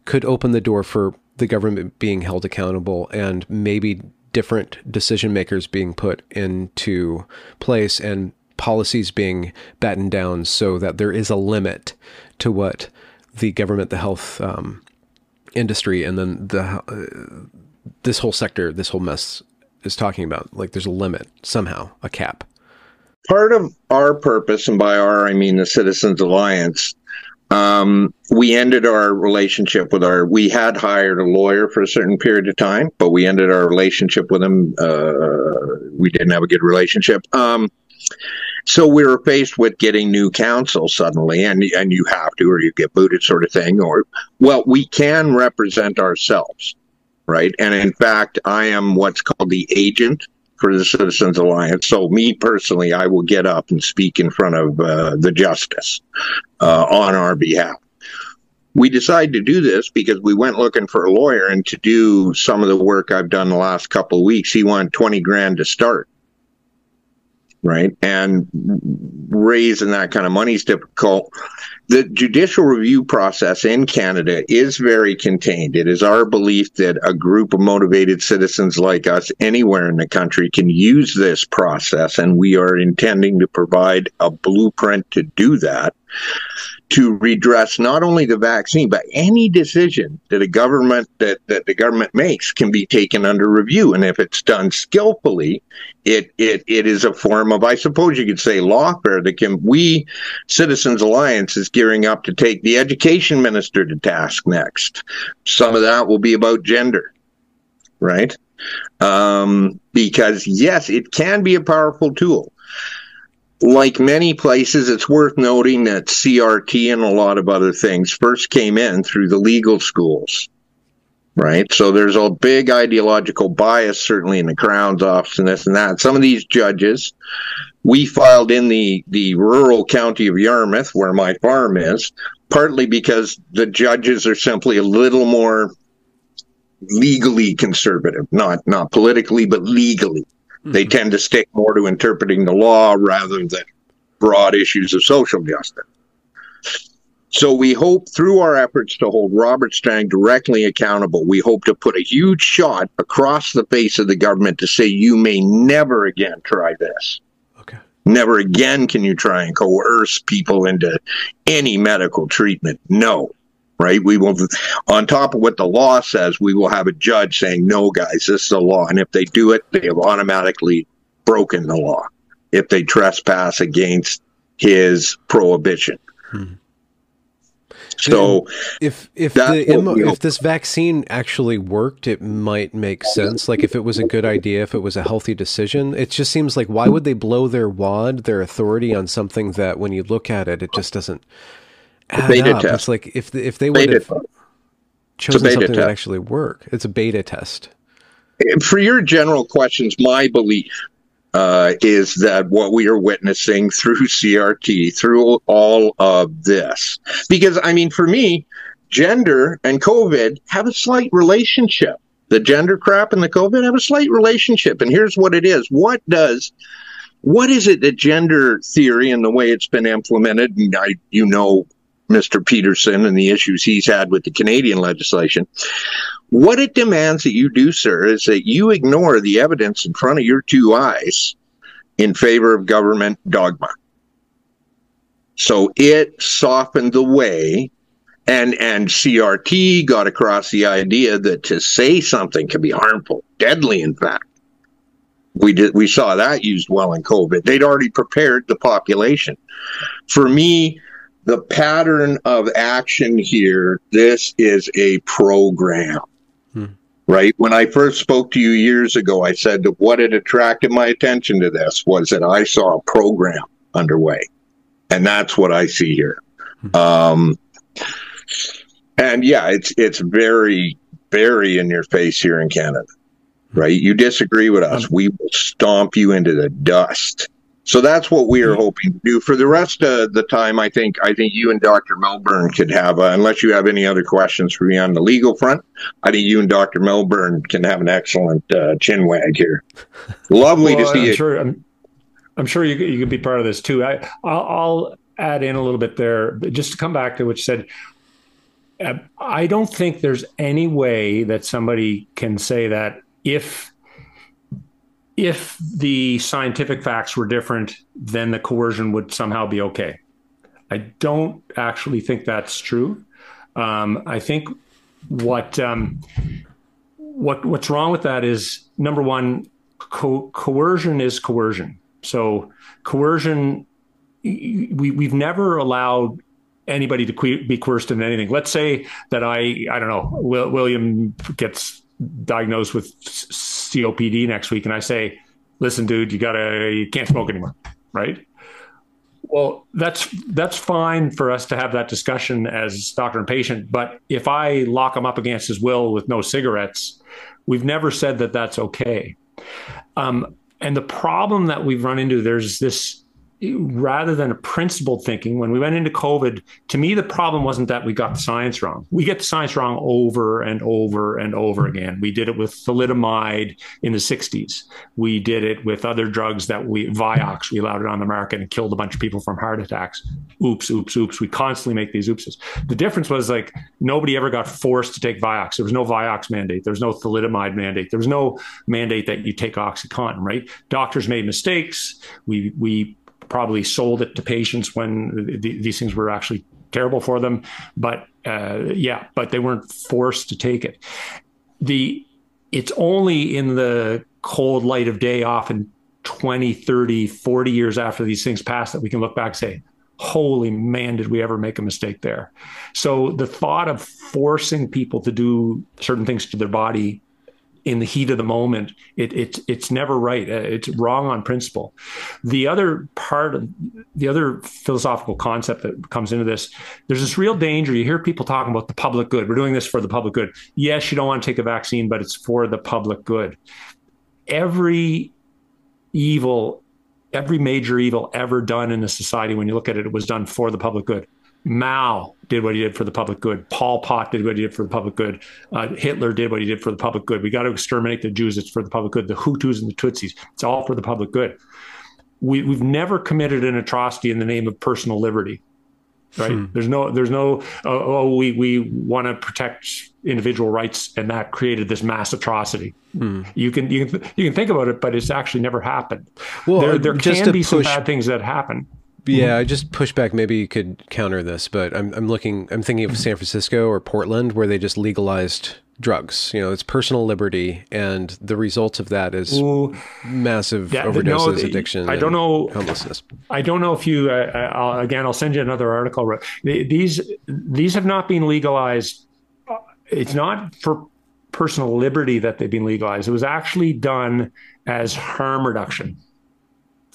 could open the door for the government being held accountable and maybe different decision makers being put into place and policies being battened down so that there is a limit to what the government, the health um, industry, and then the uh, this whole sector, this whole mess is talking about. Like there's a limit somehow, a cap. Part of our purpose, and by our, I mean the Citizens Alliance, um, we ended our relationship with our, we had hired a lawyer for a certain period of time, but we ended our relationship with him. Uh, we didn't have a good relationship. Um, So we were faced with getting new counsel suddenly, and and you have to, or you get booted, sort of thing. Or, well, we can represent ourselves, right? And in fact, I am what's called the agent for the Citizens Alliance. So me personally, I will get up and speak in front of uh, the justice uh, on our behalf. We decided to do this because we went looking for a lawyer, and to do some of the work I've done the last couple of weeks, he wanted twenty grand to start. Right. And raising that kind of money is difficult. The judicial review process in Canada is very contained. It is our belief that a group of motivated citizens like us anywhere in the country can use this process, and we are intending to provide a blueprint to do that, to redress not only the vaccine, but any decision that a government that, that the government makes can be taken under review. And if it's done skillfully, it it it is a form of, I suppose you could say, lawfare that can, we, Citizens Alliance, is gearing up to take the education minister to task next. Some of that will be about gender, right? Um, because yes, it can be a powerful tool. Like many places, it's worth noting that C R T and a lot of other things first came in through the legal schools, right? So there's a big ideological bias, certainly in the Crown's office and this and that. Some of these judges, we filed in the, the rural county of Yarmouth, where my farm is, partly because the judges are simply a little more legally conservative, not, not politically, but legally. They tend to stick more to interpreting the law rather than broad issues of social justice. So we hope through our efforts to hold Robert Strang directly accountable, we hope to put a huge shot across the face of the government to say, you may never again try this. Okay. Never again can you try and coerce people into any medical treatment. No. Right? We will, on top of what the law says, we will have a judge saying, no, guys, this is the law. And if they do it, they have automatically broken the law if they trespass against his prohibition. Hmm. So if if the M- if this vaccine actually worked, it might make sense. Like if it was a good idea, if it was a healthy decision, it just seems like, why would they blow their wad, their authority on something that when you look at it, it just doesn't. Beta test. It's like if if they would have chosen something that actually work, it's a beta test. For your general questions, my belief uh, is that what we are witnessing through C R T, through all of this, because I mean, for me, gender and COVID have a slight relationship. The gender crap and the COVID have a slight relationship, and here's what it is: what does what is it that gender theory and the way it's been implemented, and I, you know. Mister Peterson and the issues he's had with the Canadian legislation. What it demands that you do, sir, is that you ignore the evidence in front of your two eyes in favor of government dogma. So it softened the way, and and C R T got across the idea that to say something can be harmful, deadly, in fact. We did. We saw that used well in COVID. They'd already prepared the population. For me, the pattern of action here, this is a program, hmm. right? When I first spoke to you years ago, I said that what had attracted my attention to this was that I saw a program underway. And that's what I see here. Hmm. Um, and yeah, it's, it's very, very in your face here in Canada. Right? You disagree with us, we will stomp you into the dust. So that's what we are hoping to do. For the rest of the time, I think I think you and Doctor Milburn could have, a, unless you have any other questions for me on the legal front, I think you and Doctor Milburn can have an excellent uh, chin wag here. Lovely well, to see I'm you. Sure, I'm, I'm sure you, you could be part of this too. I, I'll, I'll add in a little bit there, but just to come back to what you said, I don't think there's any way that somebody can say that If if the scientific facts were different, then the coercion would somehow be okay. I don't actually think that's true. Um, I think what um, what what's wrong with that is, number one, co- coercion is coercion. So coercion, we we've never allowed anybody to que- be coerced into anything. Let's say that I I don't know Will, William gets diagnosed with C O P D next week, and I say, listen, dude, you gotta, you can't smoke anymore, right? Well, that's that's fine for us to have that discussion as doctor and patient, but if I lock him up against his will with no cigarettes, we've never said that that's okay. Um, and the problem that we've run into, there's this, rather than a principled thinking, when we went into COVID, to me, the problem wasn't that we got the science wrong. We get the science wrong over and over and over again. We did it with thalidomide in the sixties. We did it with other drugs that we, Vioxx, we allowed it on the market and killed a bunch of people from heart attacks. Oops, oops, oops. We constantly make these oopses. The difference was, like, nobody ever got forced to take Vioxx. There was no Vioxx mandate. There was no thalidomide mandate. There was no mandate that you take OxyContin, right? Doctors made mistakes. We, we, probably sold it to patients when th- these things were actually terrible for them. But uh, yeah, but they weren't forced to take it. The it's only in the cold light of day, often twenty, thirty, forty years after these things pass, that we can look back and say, holy man, did we ever make a mistake there? So the thought of forcing people to do certain things to their body in the heat of the moment, it, it, it's never right. It's wrong on principle. The other part, of, the other philosophical concept that comes into this, there's this real danger. You hear people talking about the public good. We're doing this for the public good. Yes, you don't want to take a vaccine, but it's for the public good. Every evil, every major evil ever done in a society, when you look at it, it was done for the public good. Mao did what he did for the public good. Pol Pot did what he did for the public good. Uh, Hitler did what he did for the public good. We got to exterminate the Jews. It's for the public good. The Hutus and the Tutsis. It's all for the public good. We, we've never committed an atrocity in the name of personal liberty, right? Hmm. There's no, there's no, uh, oh, we, we want to protect individual rights, and that created this mass atrocity. Hmm. You can, you can, you can think about it, but it's actually never happened. Well, there, there can be push- some bad things that happen. Yeah, I just push back. Maybe you could counter this, but I'm I'm looking, I'm thinking of San Francisco or Portland, where they just legalized drugs. You know, it's personal liberty, and the result of that is Ooh, massive yeah, overdoses, no, addiction. I don't know homelessness. I don't know if you. Uh, I'll, again, I'll send you another article. These these have not been legalized. It's not for personal liberty that they've been legalized. It was actually done as harm reduction.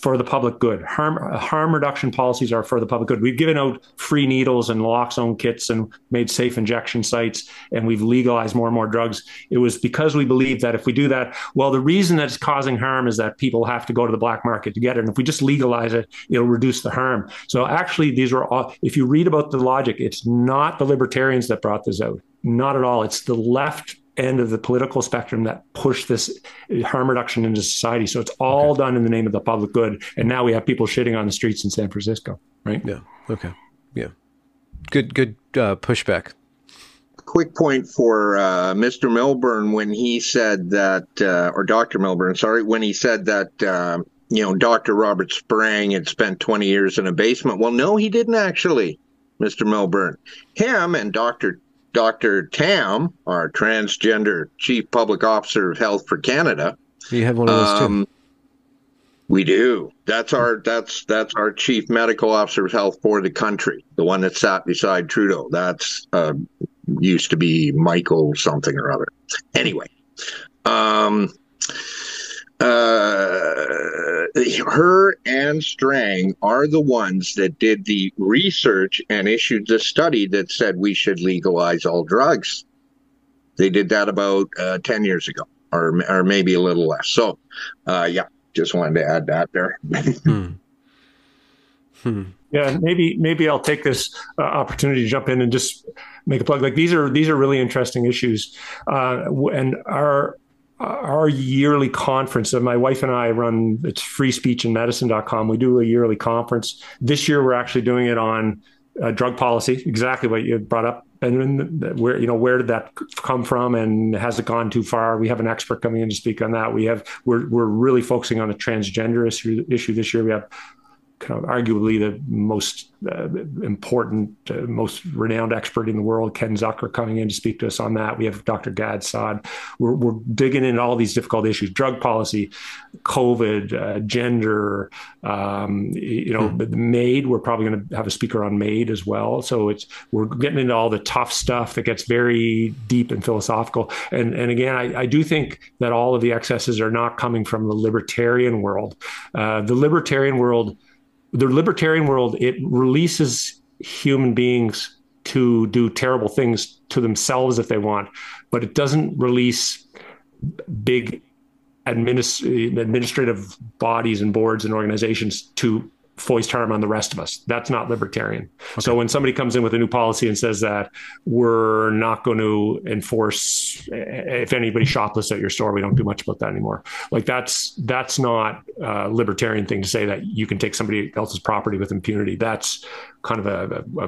For the public good. Harm, harm reduction policies are for the public good. We've given out free needles and naloxone kits and made safe injection sites, and we've legalized more and more drugs. It was because we believe that if we do that, well, the reason that it's causing harm is that people have to go to the black market to get it. And if we just legalize it, it'll reduce the harm. So actually, these are all, if you read about the logic, it's not the libertarians that brought this out. Not at all. It's the left end of the political spectrum that pushed this harm reduction into society. So it's all okay. done in the name of the public good. And now we have people shitting on the streets in San Francisco, right? Yeah. Okay. Yeah. Good, good uh, pushback. Quick point for uh, Mister Milburn when he said that, uh, or Doctor Milburn, sorry, when he said that uh, you know, Doctor Robert Strang had spent twenty years in a basement. Well, no, he didn't actually, Mister Milburn. Him and Doctor Doctor Tam, our transgender chief public officer of Health for Canada. You have one of those um, too. We do. That's our that's that's our chief medical officer of health for the country, the one that sat beside Trudeau. That's uh, used to be Michael something or other. Anyway, um, uh, her and Strang are the ones that did the research and issued the study that said we should legalize all drugs. They did that about uh, ten years ago, or or maybe a little less. So, uh, yeah. Just wanted to add that there. hmm. Hmm. Yeah, maybe maybe I'll take this uh, opportunity to jump in and just make a plug. Like these are these are really interesting issues, uh, and our our yearly conference that my wife and I run. It's free speech in medicine dot com. We do a yearly conference. This year, we're actually doing it on uh, drug policy. Exactly what you brought up, Benjamin. Where you know where did that come from, and has it gone too far? We have an expert coming in to speak on that. We have we're we're really focusing on the transgender issue, issue this year. We have kind of arguably the most uh, important, uh, most renowned expert in the world, Ken Zucker, coming in to speak to us on that. We have Doctor Gad Saad. We're we're digging into all these difficult issues: drug policy, COVID, uh, gender. Um, you know, hmm. MAID. We're probably going to have a speaker on MAID as well. So it's we're getting into all the tough stuff that gets very deep and philosophical. And and again, I, I do think that all of the excesses are not coming from the libertarian world. Uh, the libertarian world. The libertarian world, it releases human beings to do terrible things to themselves if they want, but it doesn't release big administ- administrative bodies and boards and organizations to foist harm on the rest of us. That's not libertarian. Okay. So when somebody comes in with a new policy and says that we're not going to enforce, if anybody shoplifts at your store, we don't do much about that anymore. Like that's, that's not a libertarian thing to say that you can take somebody else's property with impunity. That's kind of a, a, a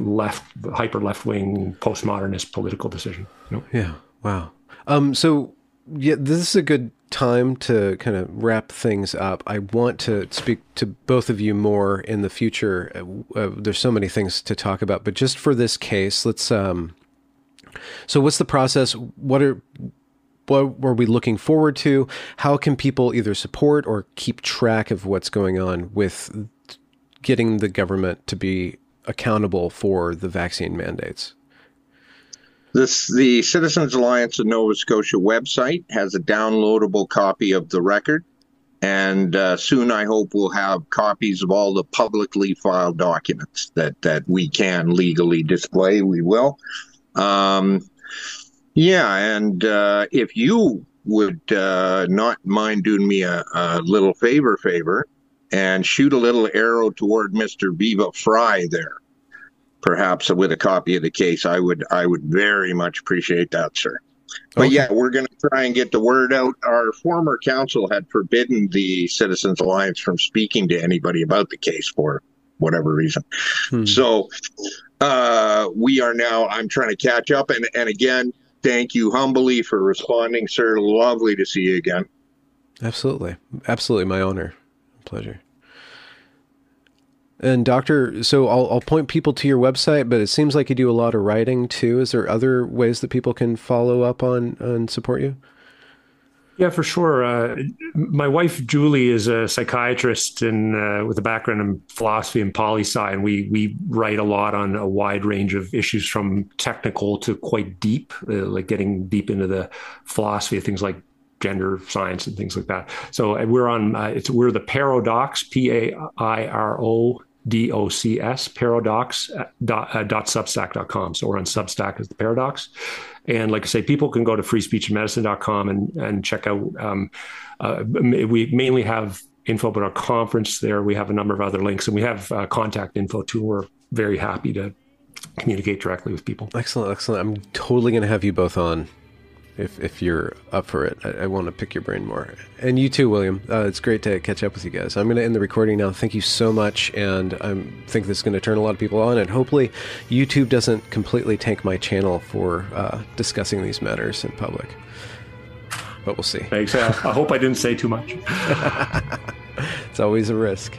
left, hyper left-wing postmodernist political decision. You know? Yeah. Wow. Um, so yeah, this is a good time to kind of wrap things up. I want to speak to both of you more in the future. Uh, there's so many things to talk about, but just for this case, let's, um, so what's the process? What are, what were we looking forward to? How can people either support or keep track of what's going on with getting the government to be accountable for the vaccine mandates? This, the Citizens Alliance of Nova Scotia website has a downloadable copy of the record, and uh, soon I hope we'll have copies of all the publicly filed documents that, that we can legally display. We will. Um, yeah, and uh, if you would uh, not mind doing me a, a little favor, favor, and shoot a little arrow toward Mister Viva Fry there. Perhaps with a copy of the case, I would I would very much appreciate that, sir. But okay. Yeah, we're going to try and get the word out. Our former council had forbidden the Citizens Alliance from speaking to anybody about the case for whatever reason. Hmm. So uh, we are now, I'm trying to catch up. And, and again, thank you humbly for responding, sir. Lovely to see you again. Absolutely. Absolutely. My honor. Pleasure. And doctor, so I'll, I'll point people to your website, but it seems like you do a lot of writing too. Is there other ways that people can follow up on and support you? Yeah, for sure. Uh, my wife, Julie, is a psychiatrist and uh, with a background in philosophy and poli-sci, and we we write a lot on a wide range of issues from technical to quite deep, uh, like getting deep into the philosophy of things like gender science and things like that. So we're on, uh, it's, we're the Paradox, P A I R O D O C S, paradox dot, uh, dot substack dot com. So we're on Substack as the Paradox. And like I say, people can go to free speech in medicine dot com and, and check out, um, uh, we mainly have info about our conference there. We have a number of other links, and we have uh, contact info too. We're very happy to communicate directly with people. Excellent, excellent. I'm totally going to have you both on. If if you're up for it, I, I want to pick your brain more. And you too, William. Uh, it's great to catch up with you guys. I'm going to end the recording now. Thank you so much. And I think this is going to turn a lot of people on. And hopefully YouTube doesn't completely tank my channel for uh, discussing these matters in public. But we'll see. Thanks. I hope I didn't say too much. It's always a risk.